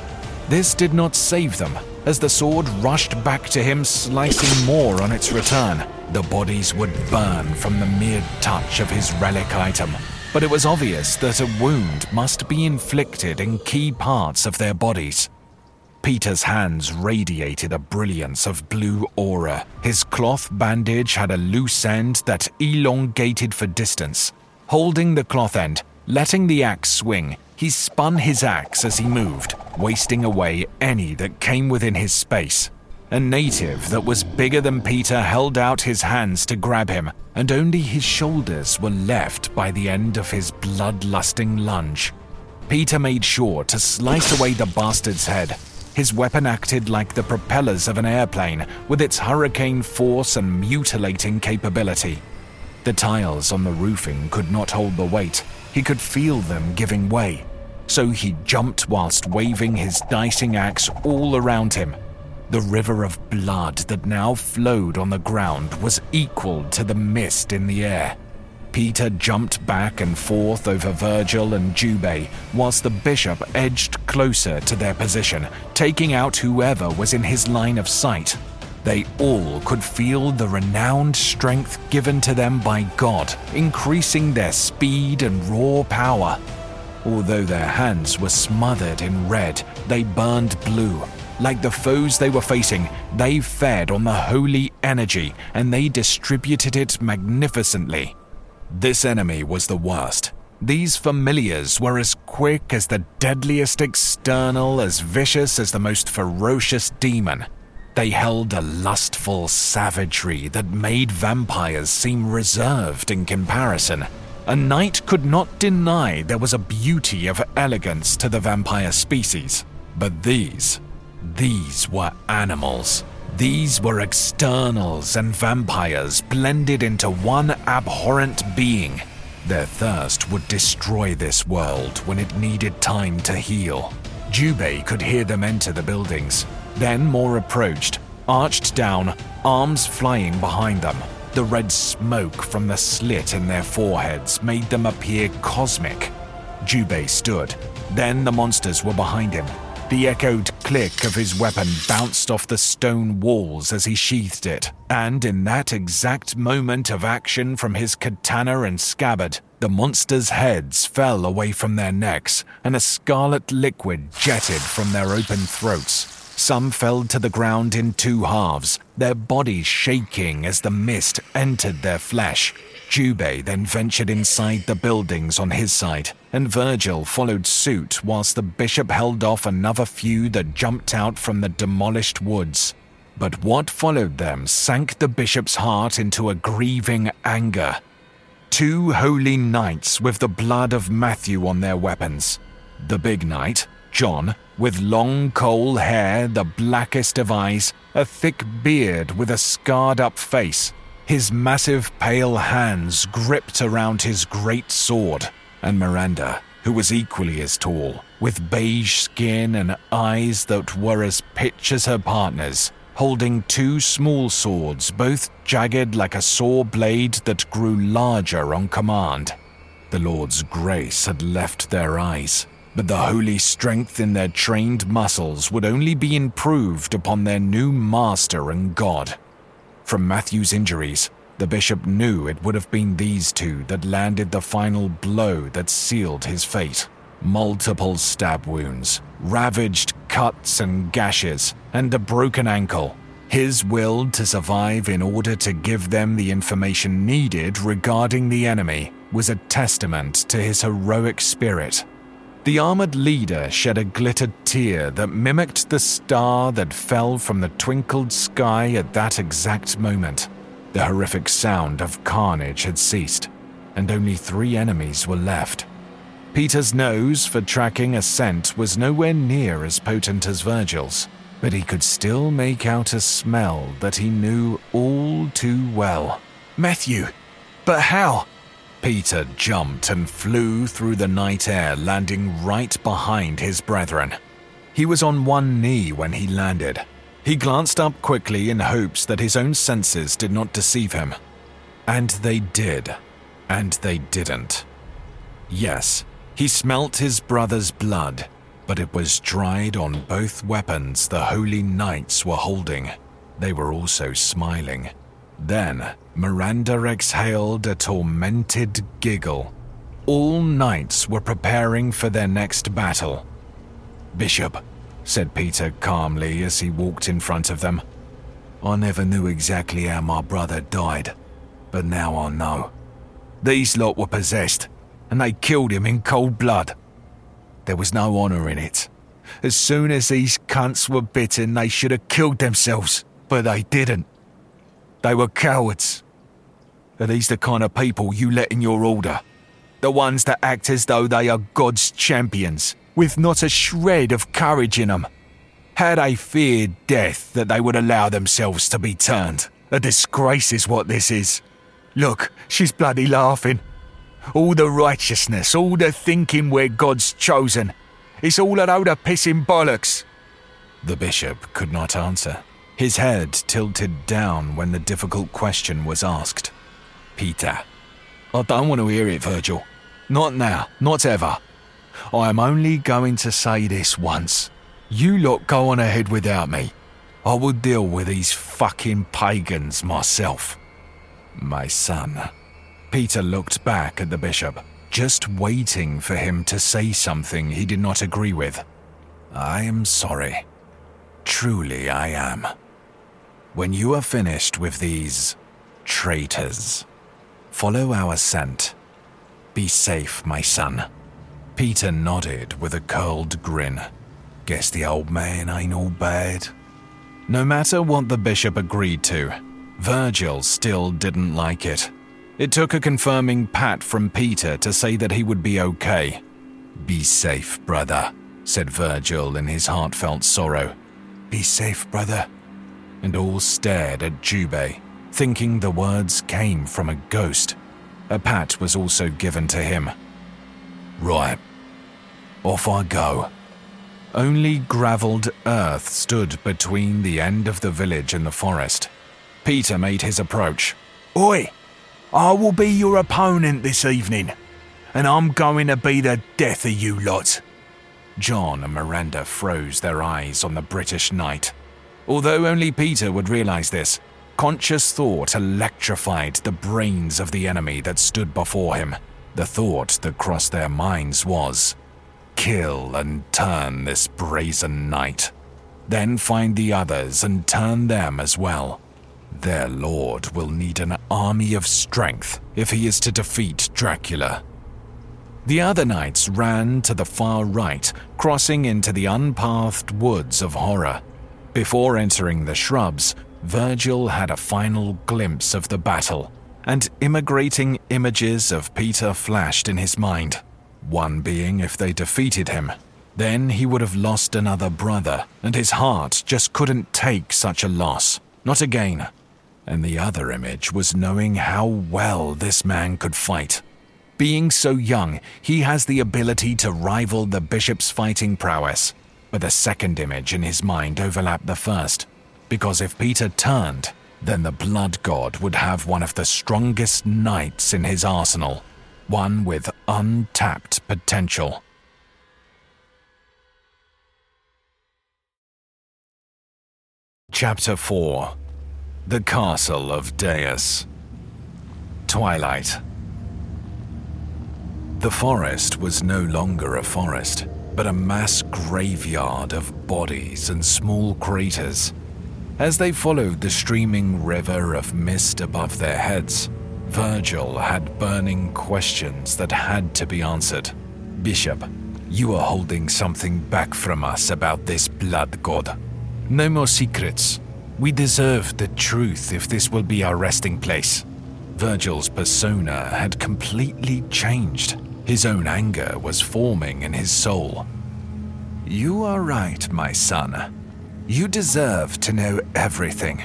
This did not save them, as the sword rushed back to him, slicing more on its return. The bodies would burn from the mere touch of his relic item, but it was obvious that a wound must be inflicted in key parts of their bodies. Peter's hands radiated a brilliance of blue aura. His cloth bandage had a loose end that elongated for distance. Holding the cloth end, letting the axe swing, he spun his axe as he moved, wasting away any that came within his space. A native that was bigger than Peter held out his hands to grab him, and only his shoulders were left by the end of his bloodlusting lunge. Peter made sure to slice away the bastard's head. His weapon acted like the propellers of an airplane, with its hurricane force and mutilating capability. The tiles on the roofing could not hold the weight. He could feel them giving way, so he jumped whilst waving his dicing axe all around him. The river of blood that now flowed on the ground was equal to the mist in the air. Peter jumped back and forth over Virgil and Jubei, whilst the bishop edged closer to their position, taking out whoever was in his line of sight. They all could feel the renowned strength given to them by God, increasing their speed and raw power. Although their hands were smothered in red, they burned blue, Like the foes they were facing, they fed on the holy energy and they distributed it magnificently. This enemy was the worst. These familiars were as quick as the deadliest external, as vicious as the most ferocious demon. They held a lustful savagery that made vampires seem reserved in comparison. A knight could not deny there was a beauty of elegance to the vampire species. But these were animals. These were externals and vampires blended into one abhorrent being. Their thirst would destroy this world when it needed time to heal. Jubei could hear them enter the buildings. Then more approached, arched down, arms flying behind them. The red smoke from the slit in their foreheads made them appear cosmic. Jubei stood. Then the monsters were behind him. The echoed click of his weapon bounced off the stone walls as he sheathed it, and in that exact moment of action from his katana and scabbard, the monsters' heads fell away from their necks, and a scarlet liquid jetted from their open throats. Some fell to the ground in two halves, their bodies shaking as the mist entered their flesh. Jubei then ventured inside the buildings on his side, and Virgil followed suit whilst the bishop held off another few that jumped out from the demolished woods. But what followed them sank the bishop's heart into a grieving anger. Two holy knights with the blood of Matthew on their weapons. The big knight, John, with long coal hair, the blackest of eyes, a thick beard with a scarred-up face. His massive pale hands gripped around his great sword, and Miranda, who was equally as tall, with beige skin and eyes that were as pitch as her partner's, holding two small swords, both jagged like a saw blade that grew larger on command. The Lord's grace had left their eyes, but the holy strength in their trained muscles would only be improved upon their new master and God. From Matthew's injuries, the bishop knew it would have been these two that landed the final blow that sealed his fate. Multiple stab wounds, ravaged cuts and gashes, and a broken ankle. His will to survive in order to give them the information needed regarding the enemy was a testament to his heroic spirit. The armored leader shed a glittered tear that mimicked the star that fell from the twinkled sky at that exact moment. The horrific sound of carnage had ceased, and only three enemies were left. Peter's nose for tracking a scent was nowhere near as potent as Virgil's, but he could still make out a smell that he knew all too well. Matthew, but how? Peter jumped and flew through the night air, landing right behind his brethren. He was on one knee when he landed. He glanced up quickly in hopes that his own senses did not deceive him. And they did. And they didn't. Yes, he smelt his brother's blood, but it was dried on both weapons the holy knights were holding. They were also smiling. Then, Miranda exhaled a tormented giggle. All knights were preparing for their next battle. "Bishop," said Peter calmly as he walked in front of them, "I never knew exactly how my brother died, but now I know. These lot were possessed, and they killed him in cold blood. There was no honor in it. As soon as these cunts were bitten, they should have killed themselves, but they didn't. They were cowards. Are these the kind of people you let in your order? The ones that act as though they are God's champions, with not a shred of courage in them. Had they feared death that they would allow themselves to be turned? A disgrace is what this is. Look, she's bloody laughing. All the righteousness, all the thinking we're God's chosen. It's all a load of pissing bollocks." The bishop could not answer. His head tilted down when the difficult question was asked. "Peter, I don't want to hear it, Virgil. Not now, not ever. I am only going to say this once. You lot go on ahead without me. I will deal with these fucking pagans myself." "My son." Peter looked back at the bishop, just waiting for him to say something he did not agree with. "I am sorry. truly I am. When you are finished with these traitors, follow our scent. Be safe, my son." Peter nodded with a cold grin. "Guess the old man ain't all bad." No matter what the bishop agreed to, Virgil still didn't like it. It took a confirming pat from Peter to say that he would be okay. "Be safe, brother," said Virgil in his heartfelt sorrow. "Be safe, brother." And all stared at Jubei, thinking the words came from a ghost. A pat was also given to him. "Right, off I go." Only graveled earth stood between the end of the village and the forest. Peter made his approach. "Oi, I will be your opponent this evening, and I'm going to be the death of you lot." John and Miranda froze their eyes on the British knight. Although only Peter would realize this, conscious thought electrified the brains of the enemy that stood before him. The thought that crossed their minds was, "Kill and turn this brazen knight. Then find the others and turn them as well. Their lord will need an army of strength if he is to defeat Dracula." The other knights ran to the far right, crossing into the unpathed woods of horror. Before entering the shrubs, Virgil had a final glimpse of the battle, and immigrating images of Peter flashed in his mind. One being if they defeated him, then he would have lost another brother, and his heart just couldn't take such a loss. Not again. And the other image was knowing how well this man could fight. Being so young, he has the ability to rival the bishop's fighting prowess, but the second image in his mind overlapped the first, because if Peter turned, then the Blood God would have one of the strongest knights in his arsenal, one with untapped potential. Chapter 4. The Castle of Deus. Twilight. The forest was no longer a forest, but a mass graveyard of bodies and small craters. As they followed the streaming river of mist above their heads, Virgil had burning questions that had to be answered. "Bishop, you are holding something back from us about this Blood God. No more secrets. We deserve the truth if this will be our resting place." Virgil's persona had completely changed. His own anger was forming in his soul. "You are right, my son. You deserve to know everything."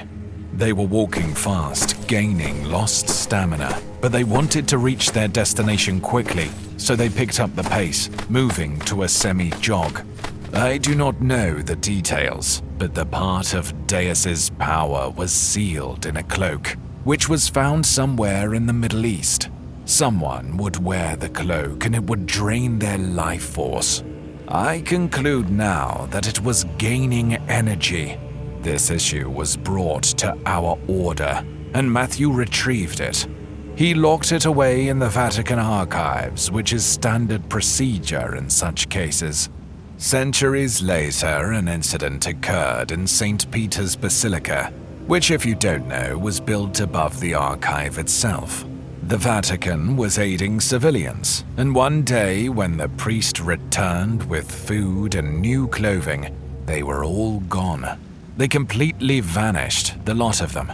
They were walking fast, gaining lost stamina, but they wanted to reach their destination quickly, so they picked up the pace, moving to a semi-jog. I do not know the details, but the part of Deus's power was sealed in a cloak, which was found somewhere in the Middle East. Someone would wear the cloak and it would drain their life force. I conclude now that it was gaining energy. This issue was brought to our order, and Matthew retrieved it. He locked it away in the Vatican archives, which is standard procedure in such cases. Centuries later, an incident occurred in St. Peter's Basilica, which, if you don't know, was built above the archive itself. The Vatican was aiding civilians, and one day when the priest returned with food and new clothing, they were all gone. They completely vanished, the lot of them.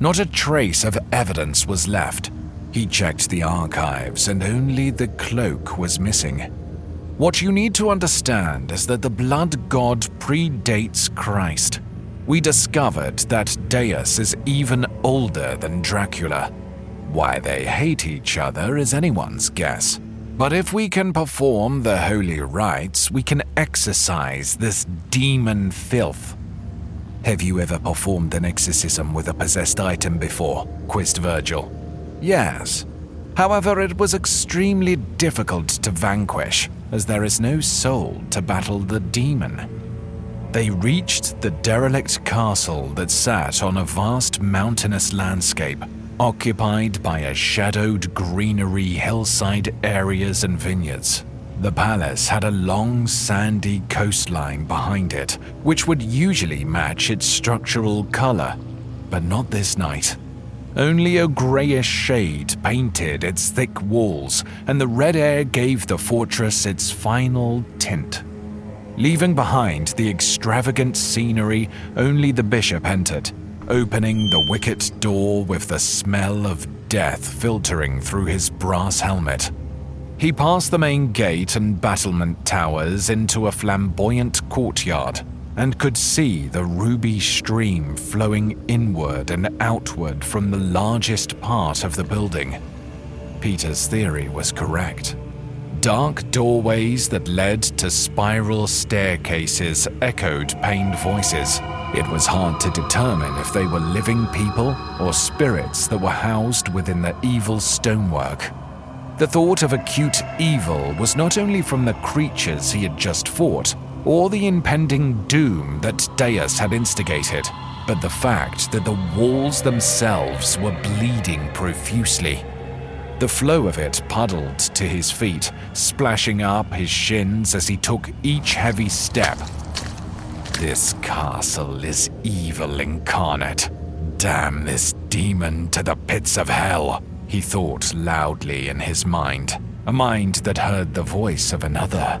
Not a trace of evidence was left. He checked the archives and only the cloak was missing. What you need to understand is that the Blood God predates Christ. We discovered that Deus is even older than Dracula. Why they hate each other is anyone's guess. But if we can perform the holy rites, we can exorcise this demon filth. "Have you ever performed an exorcism with a possessed item before?" quizzed Virgil. "Yes. However, it was extremely difficult to vanquish, as there is no soul to battle the demon." They reached the derelict castle that sat on a vast mountainous landscape, occupied by a shadowed greenery, hillside areas and vineyards. The palace had a long sandy coastline behind it, which would usually match its structural color, but not this night. Only a grayish shade painted its thick walls, and the red air gave the fortress its final tint. Leaving behind the extravagant scenery, only the bishop entered, opening the wicket door with the smell of death filtering through his brass helmet. He passed the main gate and battlement towers into a flamboyant courtyard, and could see the ruby stream flowing inward and outward from the largest part of the building. Peter's theory was correct. Dark doorways that led to spiral staircases echoed pained voices. It was hard to determine if they were living people or spirits that were housed within the evil stonework. The thought of acute evil was not only from the creatures he had just fought, or the impending doom that Deus had instigated, but the fact that the walls themselves were bleeding profusely. The flow of it puddled to his feet, splashing up his shins as he took each heavy step. This castle is evil incarnate. Damn this demon to the pits of hell, he thought loudly in his mind, a mind that heard the voice of another.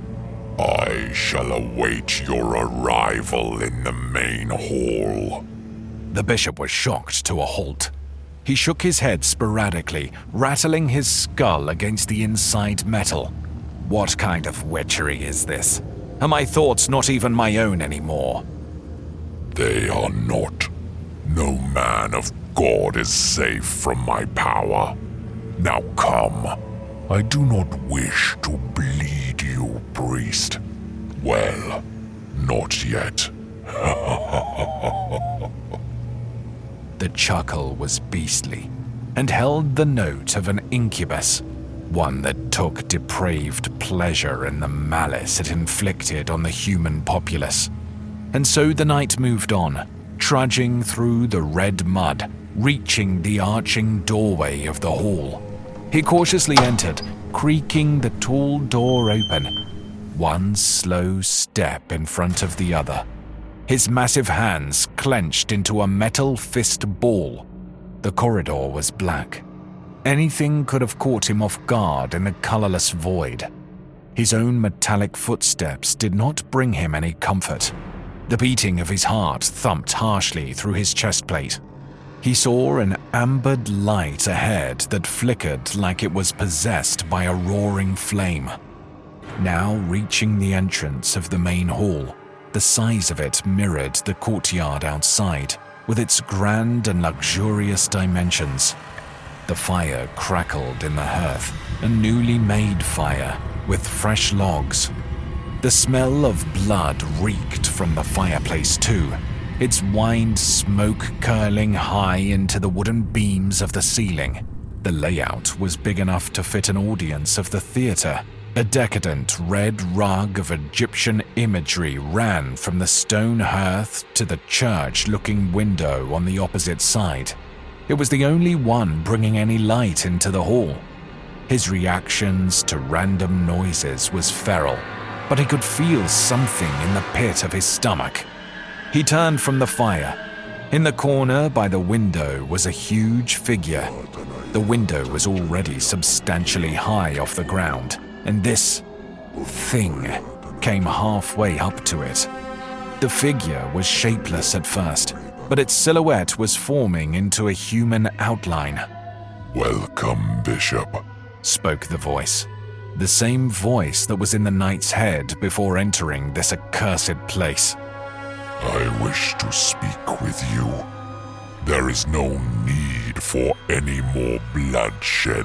I shall await your arrival in the main hall. The bishop was shocked to a halt. He shook his head sporadically, rattling his skull against the inside metal. What kind of witchery is this? Are my thoughts not even my own anymore? They are not. No man of God is safe from my power. Now come. I do not wish to bleed you, priest. Well, not yet. The chuckle was beastly, and held the note of an incubus, one that took depraved pleasure in the malice it inflicted on the human populace. And so the knight moved on, trudging through the red mud, reaching the arching doorway of the hall. He cautiously entered, creaking the tall door open, one slow step in front of the other. His massive hands clenched into a metal fist ball. The corridor was black. Anything could have caught him off guard in the colorless void. His own metallic footsteps did not bring him any comfort. The beating of his heart thumped harshly through his chest plate. He saw an ambered light ahead that flickered like it was possessed by a roaring flame. Now reaching the entrance of the main hall, the size of it mirrored the courtyard outside, with its grand and luxurious dimensions. The fire crackled in the hearth, a newly made fire, with fresh logs. The smell of blood reeked from the fireplace too, its wine smoke curling high into the wooden beams of the ceiling. The layout was big enough to fit an audience of the theater. A decadent red rug of Egyptian imagery ran from the stone hearth to the church-looking window on the opposite side. It was the only one bringing any light into the hall. His reactions to random noises was feral, but he could feel something in the pit of his stomach. He turned from the fire. In the corner by the window was a huge figure. The window was already substantially high off the ground, and this thing came halfway up to it. The figure was shapeless at first, but its silhouette was forming into a human outline. Welcome, Bishop, spoke the voice. The same voice that was in the knight's head before entering this accursed place. I wish to speak with you. There is no need for any more bloodshed.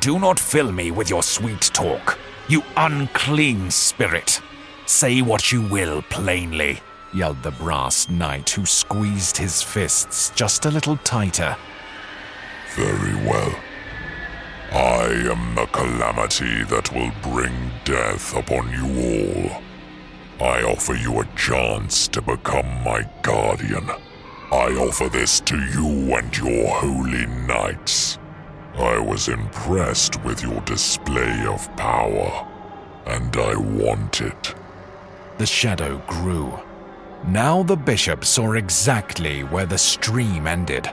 Do not fill me with your sweet talk, you unclean spirit. Say what you will plainly, yelled the brass knight, who squeezed his fists just a little tighter. Very well. I am the calamity that will bring death upon you all. I offer you a chance to become my guardian. I offer this to you and your holy knights. I was impressed with your display of power. and I want it." The shadow grew. Now the bishop saw exactly where the stream ended.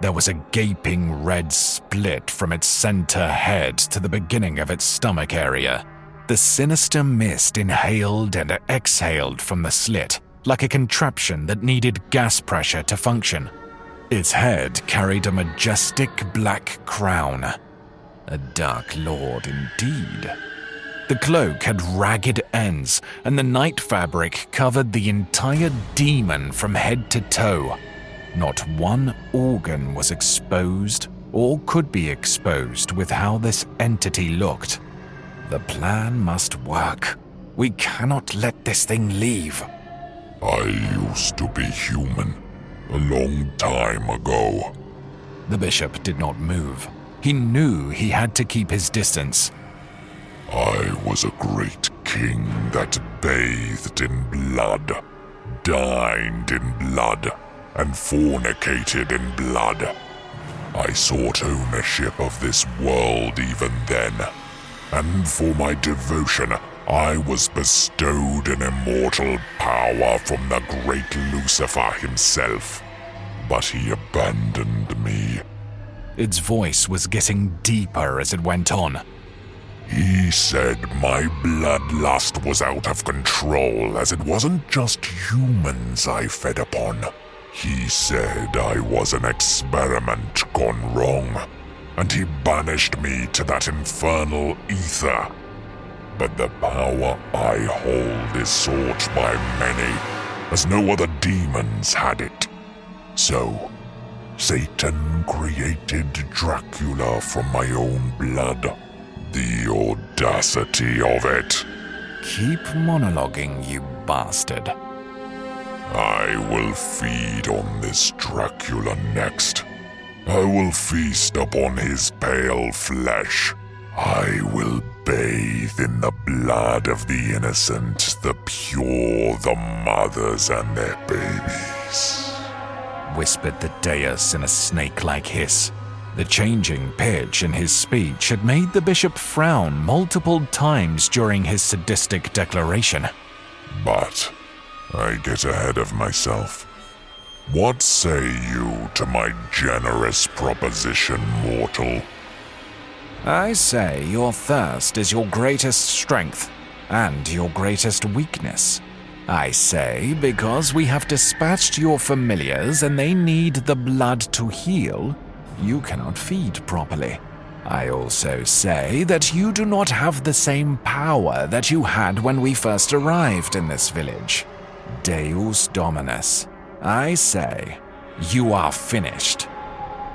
There was a gaping red split from its center head to the beginning of its stomach area. The sinister mist inhaled and exhaled from the slit, like a contraption that needed gas pressure to function. Its head carried a majestic black crown. A dark lord indeed. The cloak had ragged ends, and the night fabric covered the entire demon from head to toe. Not one organ was exposed or could be exposed with how this entity looked. The plan must work. We cannot let this thing leave. "I used to be human a long time ago." The bishop did not move. He knew he had to keep his distance. "I was a great king that bathed in blood, dined in blood, and fornicated in blood. I sought ownership of this world even then, and for my devotion I was bestowed an immortal power from the great Lucifer himself. But he abandoned me." Its voice was getting deeper as it went on. "He said my bloodlust was out of control, as it wasn't just humans I fed upon. He said I was an experiment gone wrong, and he banished me to that infernal ether. But the power I hold is sought by many, as no other demons had it. So, Satan created Dracula from my own blood. The audacity of it." "Keep monologuing, you bastard." "I will feed on this Dracula next. I will feast upon his pale flesh. I will bathe in the blood of the innocent, the pure, the mothers and their babies," whispered the Deus in a snake-like hiss. The changing pitch in his speech had made the bishop frown multiple times during his sadistic declaration. "But I get ahead of myself. What say you to my generous proposition, mortal?" "I say your thirst is your greatest strength and your greatest weakness. I say because we have dispatched your familiars and they need the blood to heal, you cannot feed properly. I also say that you do not have the same power that you had when we first arrived in this village. Deus Dominus. I say, you are finished."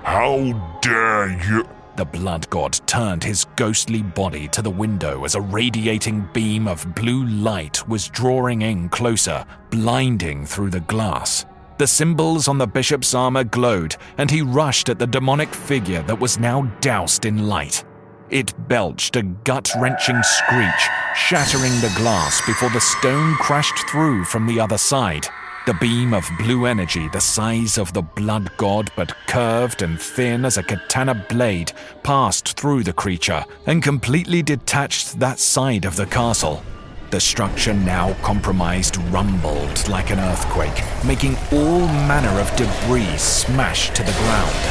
"How dare you!" The blood god turned his ghostly body to the window as a radiating beam of blue light was drawing in closer, blinding through the glass. The symbols on the bishop's armor glowed, and he rushed at the demonic figure that was now doused in light. It belched a gut-wrenching screech, shattering the glass before the stone crashed through from the other side. The beam of blue energy, the size of the blood god but curved and thin as a katana blade, passed through the creature and completely detached that side of the castle. The structure now compromised rumbled like an earthquake, making all manner of debris smash to the ground.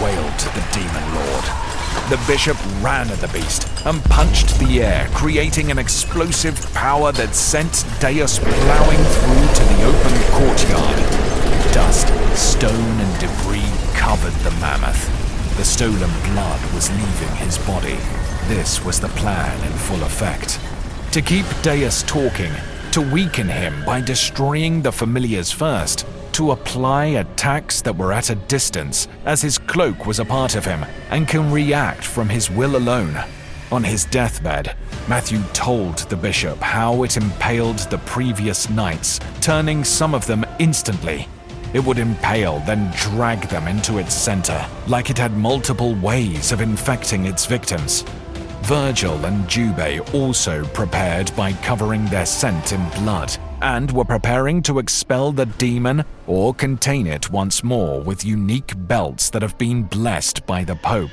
Wailed the demon lord. The bishop ran at the beast and punched the air, creating an explosive power that sent Deus plowing through to the open courtyard. Dust, stone, and debris covered the mammoth. The stolen blood was leaving his body. This was the plan in full effect. To keep Deus talking, to weaken him by destroying the familiars first, to apply attacks that were at a distance, as his cloak was a part of him and can react from his will alone. On his deathbed, Matthew told the bishop how it impaled the previous knights, turning some of them instantly. It would impale, then drag them into its center, like it had multiple ways of infecting its victims. Virgil and Jubei also prepared by covering their scent in blood, and were preparing to expel the demon or contain it once more with unique belts that have been blessed by the Pope.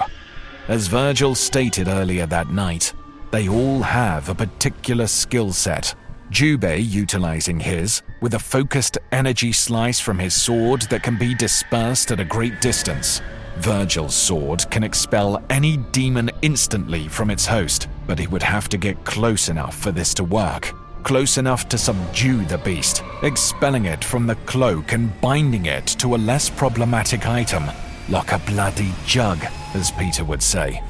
As Virgil stated earlier that night, They all have a particular skill set. Jubei utilizing his, with a focused energy slice from his sword that can be dispersed at a great distance. Virgil's sword can expel any demon instantly from its host, but he would have to get close enough for this to work. Close enough to subdue the beast, expelling it from the cloak and binding it to a less problematic item, like a bloody jug, as Peter would say.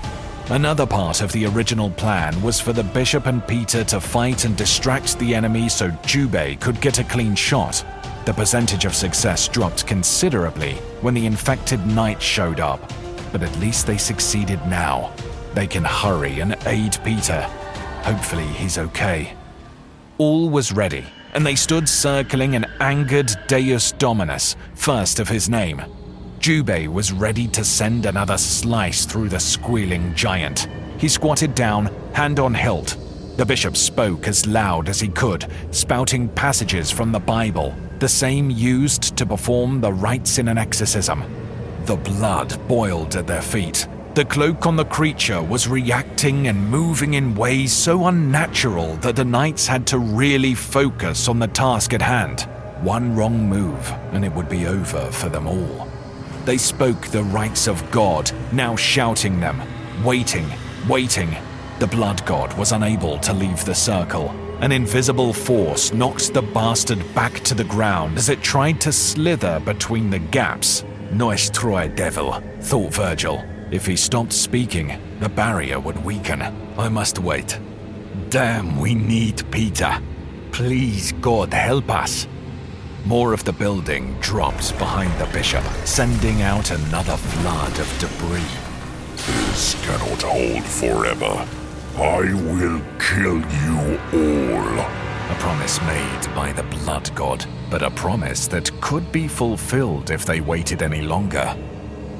Another part of the original plan was for the bishop and Peter to fight and distract the enemy so Jubei could get a clean shot. The percentage of success dropped considerably when the infected knight showed up, but at least they succeeded now. They can hurry and aid Peter. Hopefully he's okay. All was ready, and they stood circling an angered Deus Dominus, first of his name. Jubei was ready to send another slice through the squealing giant. He squatted down, hand on hilt. The bishop spoke as loud as he could, spouting passages from the Bible, the same used to perform the rites in an exorcism. The blood boiled at their feet. The cloak on the creature was reacting and moving in ways so unnatural that the knights had to really focus on the task at hand. One wrong move, and it would be over for them all. They spoke the rites of God, now shouting them. Waiting, waiting. The blood god was unable to leave the circle. An invisible force knocked the bastard back to the ground as it tried to slither between the gaps. Nuestro devil, thought Virgil. If he stopped speaking, the barrier would weaken. I must wait. Damn, we need Peter. Please, God, help us. More of the building dropped behind the bishop, sending out another flood of debris. This cannot hold forever. I will kill you all. A promise made by the blood god, but a promise that could be fulfilled if they waited any longer.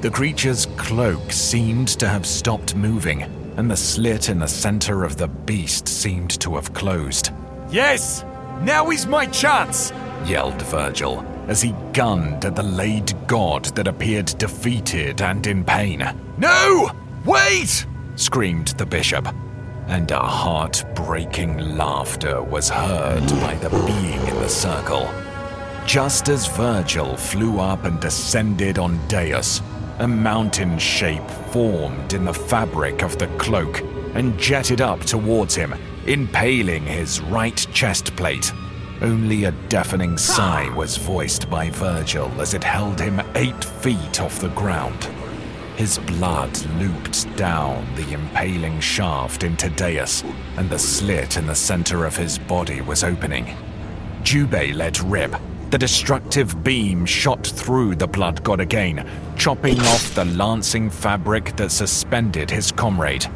The creature's cloak seemed to have stopped moving, and the slit in the center of the beast seemed to have closed. Yes! Now is my chance! Yelled Virgil as he gunned at the laid god that appeared defeated and in pain. No! Wait! Screamed the bishop, and a heart-breaking laughter was heard by the being in the circle. Just as Virgil flew up and descended on Deus, a mountain shape formed in the fabric of the cloak and jetted up towards him, impaling his right chest plate. Only a deafening sigh was voiced by Virgil as it held him 8 feet off the ground. His blood looped down the impaling shaft into Deus, and the slit in the center of his body was opening. Jubei let rip. The destructive beam shot through the blood god again, chopping off the lancing fabric that suspended his comrade.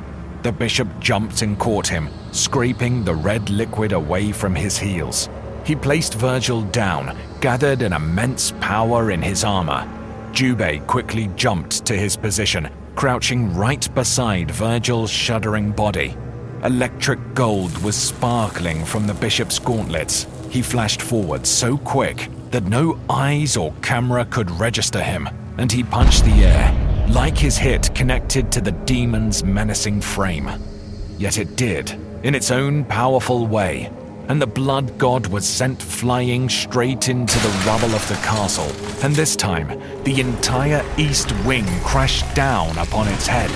The bishop jumped and caught him, scraping the red liquid away from his heels. He placed Virgil down, gathered an immense power in his armor. Jubei quickly jumped to his position, crouching right beside Virgil's shuddering body. Electric gold was sparkling from the bishop's gauntlets. He flashed forward so quick that no eyes or camera could register him, and he punched the air, like his hit connected to the demon's menacing frame. Yet it did, in its own powerful way, and the blood god was sent flying straight into the rubble of the castle, and this time, the entire east wing crashed down upon its head.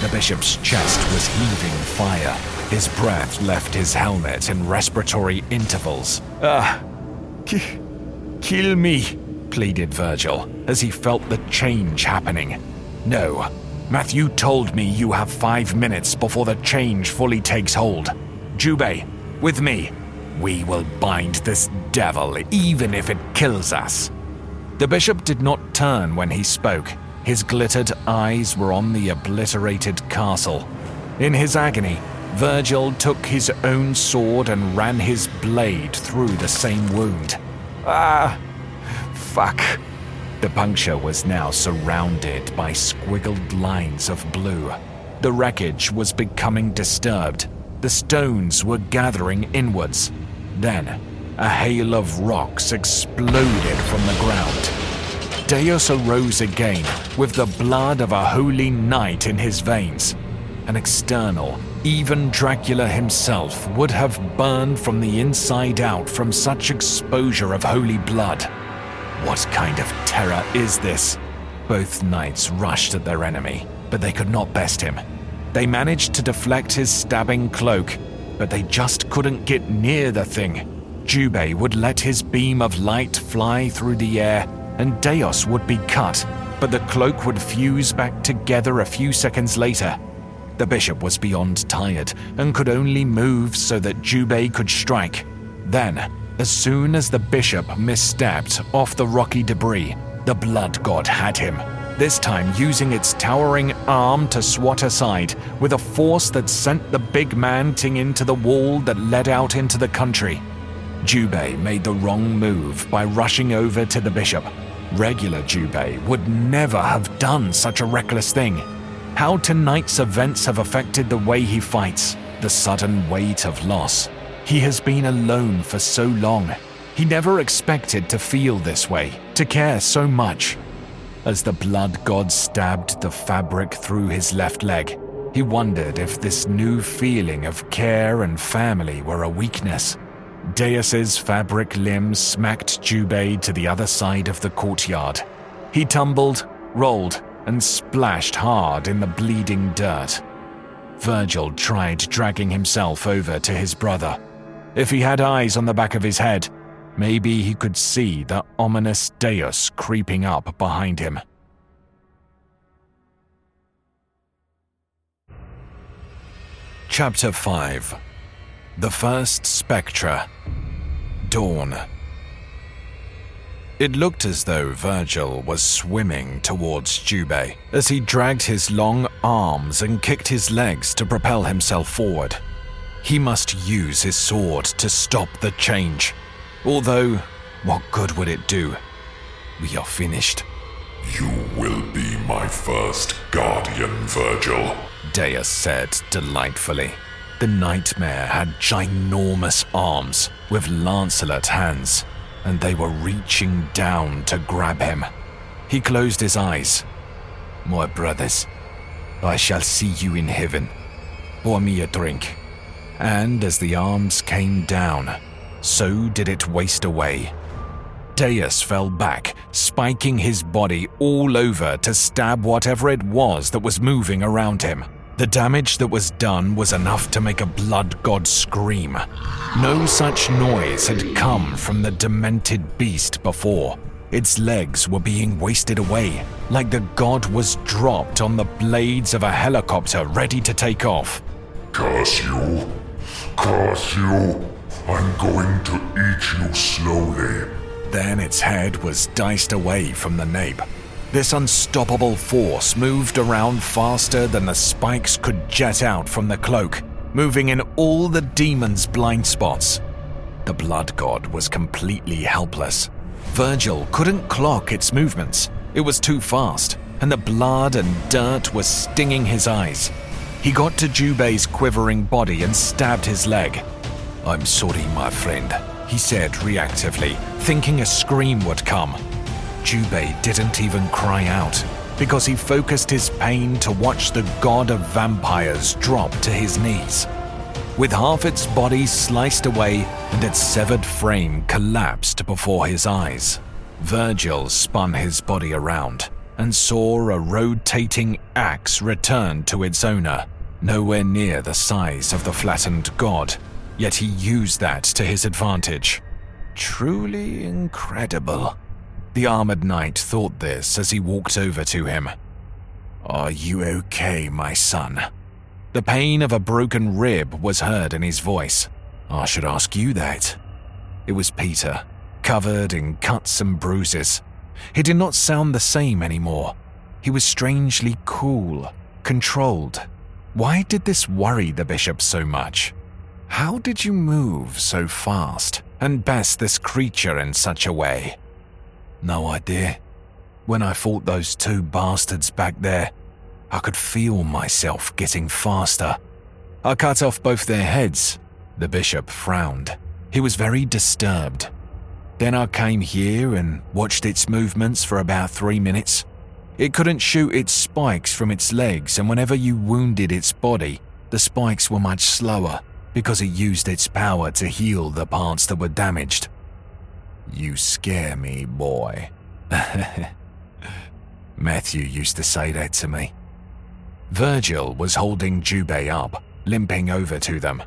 The bishop's chest was heaving fire. His breath left his helmet in respiratory intervals. Kill me, pleaded Virgil, as he felt the change happening. No, Matthew told me you have 5 minutes before the change fully takes hold. Jubei, with me. We will bind this devil, even if it kills us. The bishop did not turn when he spoke. His glittered eyes were on the obliterated castle. In his agony, Virgil took his own sword and ran his blade through the same wound. Fuck. The puncture was now surrounded by squiggled lines of blue. The wreckage was becoming disturbed. The stones were gathering inwards. Then, a hail of rocks exploded from the ground. Deus arose again, with the blood of a holy knight in his veins. An external, Even Dracula himself would have burned from the inside out from such exposure of holy blood. What kind of terror is this? Both knights rushed at their enemy, but they could not best him. They managed to deflect his stabbing cloak, but they just couldn't get near the thing. Jubei would let his beam of light fly through the air, and Deus would be cut, but the cloak would fuse back together a few seconds later. The bishop was beyond tired and could only move so that Jubei could strike. Then, as soon as the bishop misstepped off the rocky debris, the blood god had him, this time using its towering arm to swat aside with a force that sent the big man tinging to the wall that led out into the country. Jubei made the wrong move by rushing over to the bishop. Regular Jubei would never have done such a reckless thing. How tonight's events have affected the way he fights, the sudden weight of loss. He has been alone for so long. He never expected to feel this way, to care so much. As the blood god stabbed the fabric through his left leg, he wondered if this new feeling of care and family were a weakness. Deus's fabric limb smacked Jubei to the other side of the courtyard. He tumbled, rolled, and splashed hard in the bleeding dirt. Virgil tried dragging himself over to his brother. If he had eyes on the back of his head, maybe he could see the ominous Deus creeping up behind him. Chapter 5. The First Spectre. Dawn. It looked as though Virgil was swimming towards Jubei as he dragged his long arms and kicked his legs to propel himself forward. He must use his sword to stop the change. Although, what good would it do? We are finished. You will be my first guardian, Virgil, Deus said delightfully. The nightmare had ginormous arms with lanceolate hands, and they were reaching down to grab him. He closed his eyes. My brothers, I shall see you in heaven. Pour me a drink. And as the arms came down, so did it waste away. Deus fell back, spiking his body all over to stab whatever it was that was moving around him. The damage that was done was enough to make a blood god scream. No such noise had come from the demented beast before. Its legs were being wasted away, like the god was dropped on the blades of a helicopter ready to take off. Curse you! Curse you! I'm going to eat you slowly. Then its head was diced away from the nape. This unstoppable force moved around faster than the spikes could jet out from the cloak, moving in all the demon's blind spots. The blood god was completely helpless. Virgil couldn't clock its movements. It was too fast, and the blood and dirt was stinging his eyes. He got to Jubei's quivering body and stabbed his leg. I'm sorry, my friend, he said reactively, thinking a scream would come. Jubei didn't even cry out, because he focused his pain to watch the god of vampires drop to his knees. With half its body sliced away and its severed frame collapsed before his eyes, Virgil spun his body around and saw a rotating axe return to its owner, nowhere near the size of the flattened god, yet he used that to his advantage. Truly incredible. The armored knight thought this as he walked over to him. Are you okay, my son? The pain of a broken rib was heard in his voice. I should ask you that. It was Peter, covered in cuts and bruises. He did not sound the same anymore. He was strangely cool, controlled. Why did this worry the bishop so much? How did you move so fast and best this creature in such a way? No idea. When I fought those two bastards back there, I could feel myself getting faster. I cut off both their heads. The bishop frowned. He was very disturbed. Then I came here and watched its movements for about 3 minutes. It couldn't shoot its spikes from its legs, and whenever you wounded its body, The spikes were much slower because it used its power to heal the parts that were damaged. You scare me, boy. Matthew used to say that to me. Virgil was holding Jubei up, limping over to them.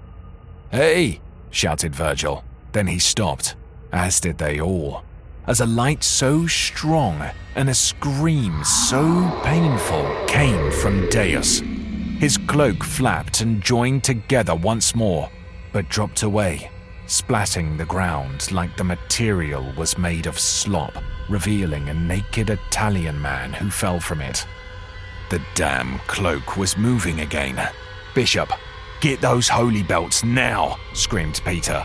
"Hey!" shouted Virgil. Then he stopped, as did they all, as a light so strong and a scream so painful came from Deus. His cloak flapped and joined together once more, but dropped away, splatting the ground like the material was made of slop, revealing a naked Italian man who fell from it. The damn cloak was moving again. "Bishop, get those holy belts now!" screamed Peter.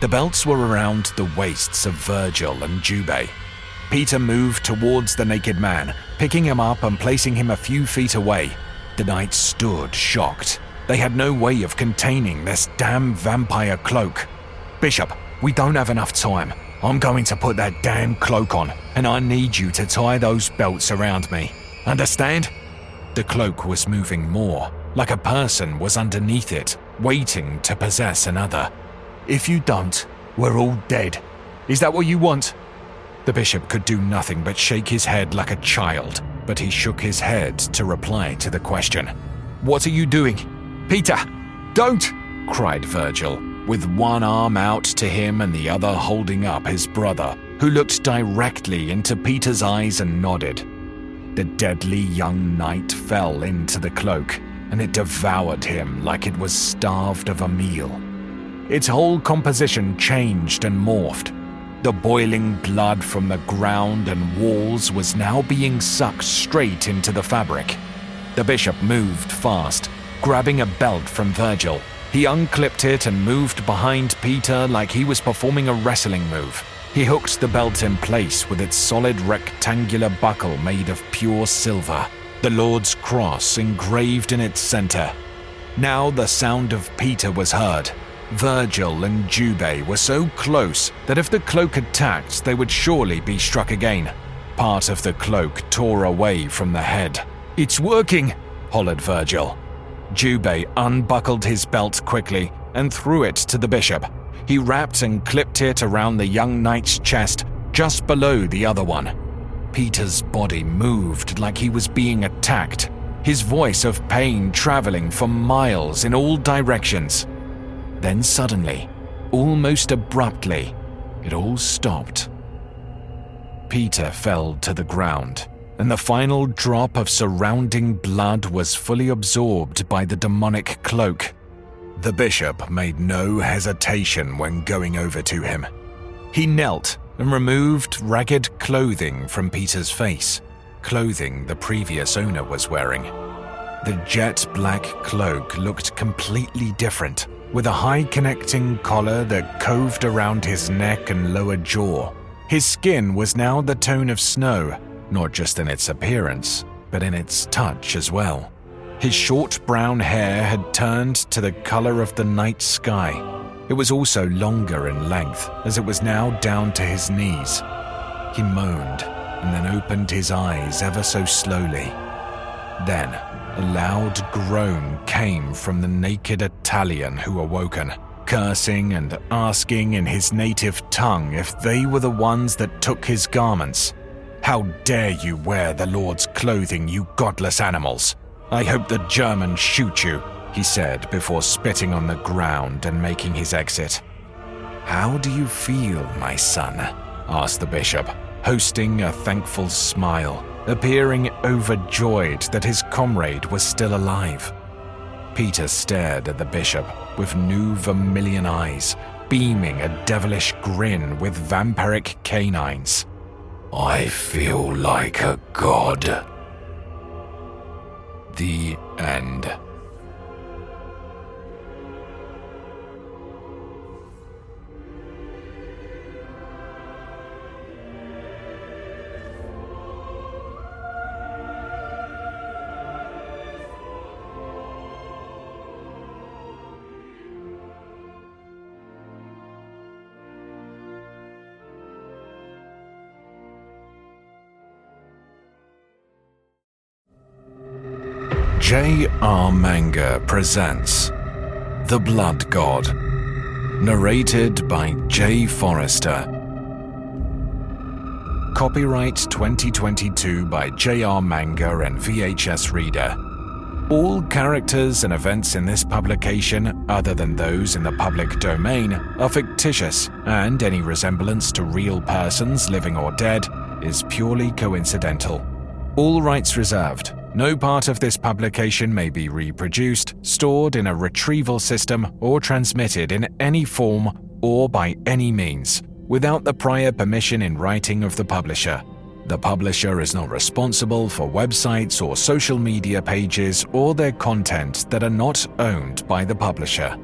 The belts were around the waists of Virgil and Jubei. Peter moved towards the naked man, picking him up and placing him a few feet away. The knights stood shocked. They had no way of containing this damn vampire cloak. "Bishop, we don't have enough time. I'm going to put that damn cloak on, and I need you to tie those belts around me. Understand?" The cloak was moving more, like a person was underneath it, waiting to possess another. "If you don't, we're all dead. Is that what you want?" The bishop could do nothing but shake his head like a child, but he shook his head to reply to the question. "What are you doing?" "Peter, don't!" cried Virgil, with one arm out to him and the other holding up his brother, who looked directly into Peter's eyes and nodded. The deadly young knight fell into the cloak, and it devoured him like it was starved of a meal. Its whole composition changed and morphed. The boiling blood from the ground and walls was now being sucked straight into the fabric. The bishop moved fast, grabbing a belt from Virgil. He unclipped it and moved behind Peter like he was performing a wrestling move. He hooked the belt in place with its solid rectangular buckle made of pure silver, the Lord's cross engraved in its center. Now the sound of Peter was heard. Virgil and Jubei were so close that if the cloak attacked, they would surely be struck again. Part of the cloak tore away from the head. "It's working!" hollered Virgil. Jubei unbuckled his belt quickly and threw it to the bishop. He wrapped and clipped it around the young knight's chest, just below the other one. Peter's body moved like he was being attacked, his voice of pain traveling for miles in all directions. Then suddenly, almost abruptly, it all stopped. Peter fell to the ground, and the final drop of surrounding blood was fully absorbed by the demonic cloak. The bishop made no hesitation when going over to him. He knelt and removed ragged clothing from Peter's face, clothing the previous owner was wearing. The jet black cloak looked completely different, with a high connecting collar that coved around his neck and lower jaw. His skin was now the tone of snow, not just in its appearance, but in its touch as well. His short brown hair had turned to the color of the night sky. It was also longer in length, as it was now down to his knees. He moaned and then opened his eyes ever so slowly. Then a loud groan came from the naked Italian who awoken, cursing and asking in his native tongue if they were the ones that took his garments. "How dare you wear the Lord's clothing, you godless animals! I hope the Germans shoot you," he said before spitting on the ground and making his exit. "How do you feel, my son?" asked the bishop, hosting a thankful smile, appearing overjoyed that his comrade was still alive. Peter stared at the bishop with new vermilion eyes, beaming a devilish grin with vampiric canines. "I feel like a god." The end. J.R. Manga presents The Blood God, narrated by Jay Forrester. Copyright 2022 by J.R. Manga and VHS Reader. All characters and events in this publication, other than those in the public domain, are fictitious, and any resemblance to real persons, living or dead, is purely coincidental. All rights reserved. No part of this publication may be reproduced, stored in a retrieval system, or transmitted in any form or by any means, without the prior permission in writing of the publisher. The publisher is not responsible for websites or social media pages or their content that are not owned by the publisher.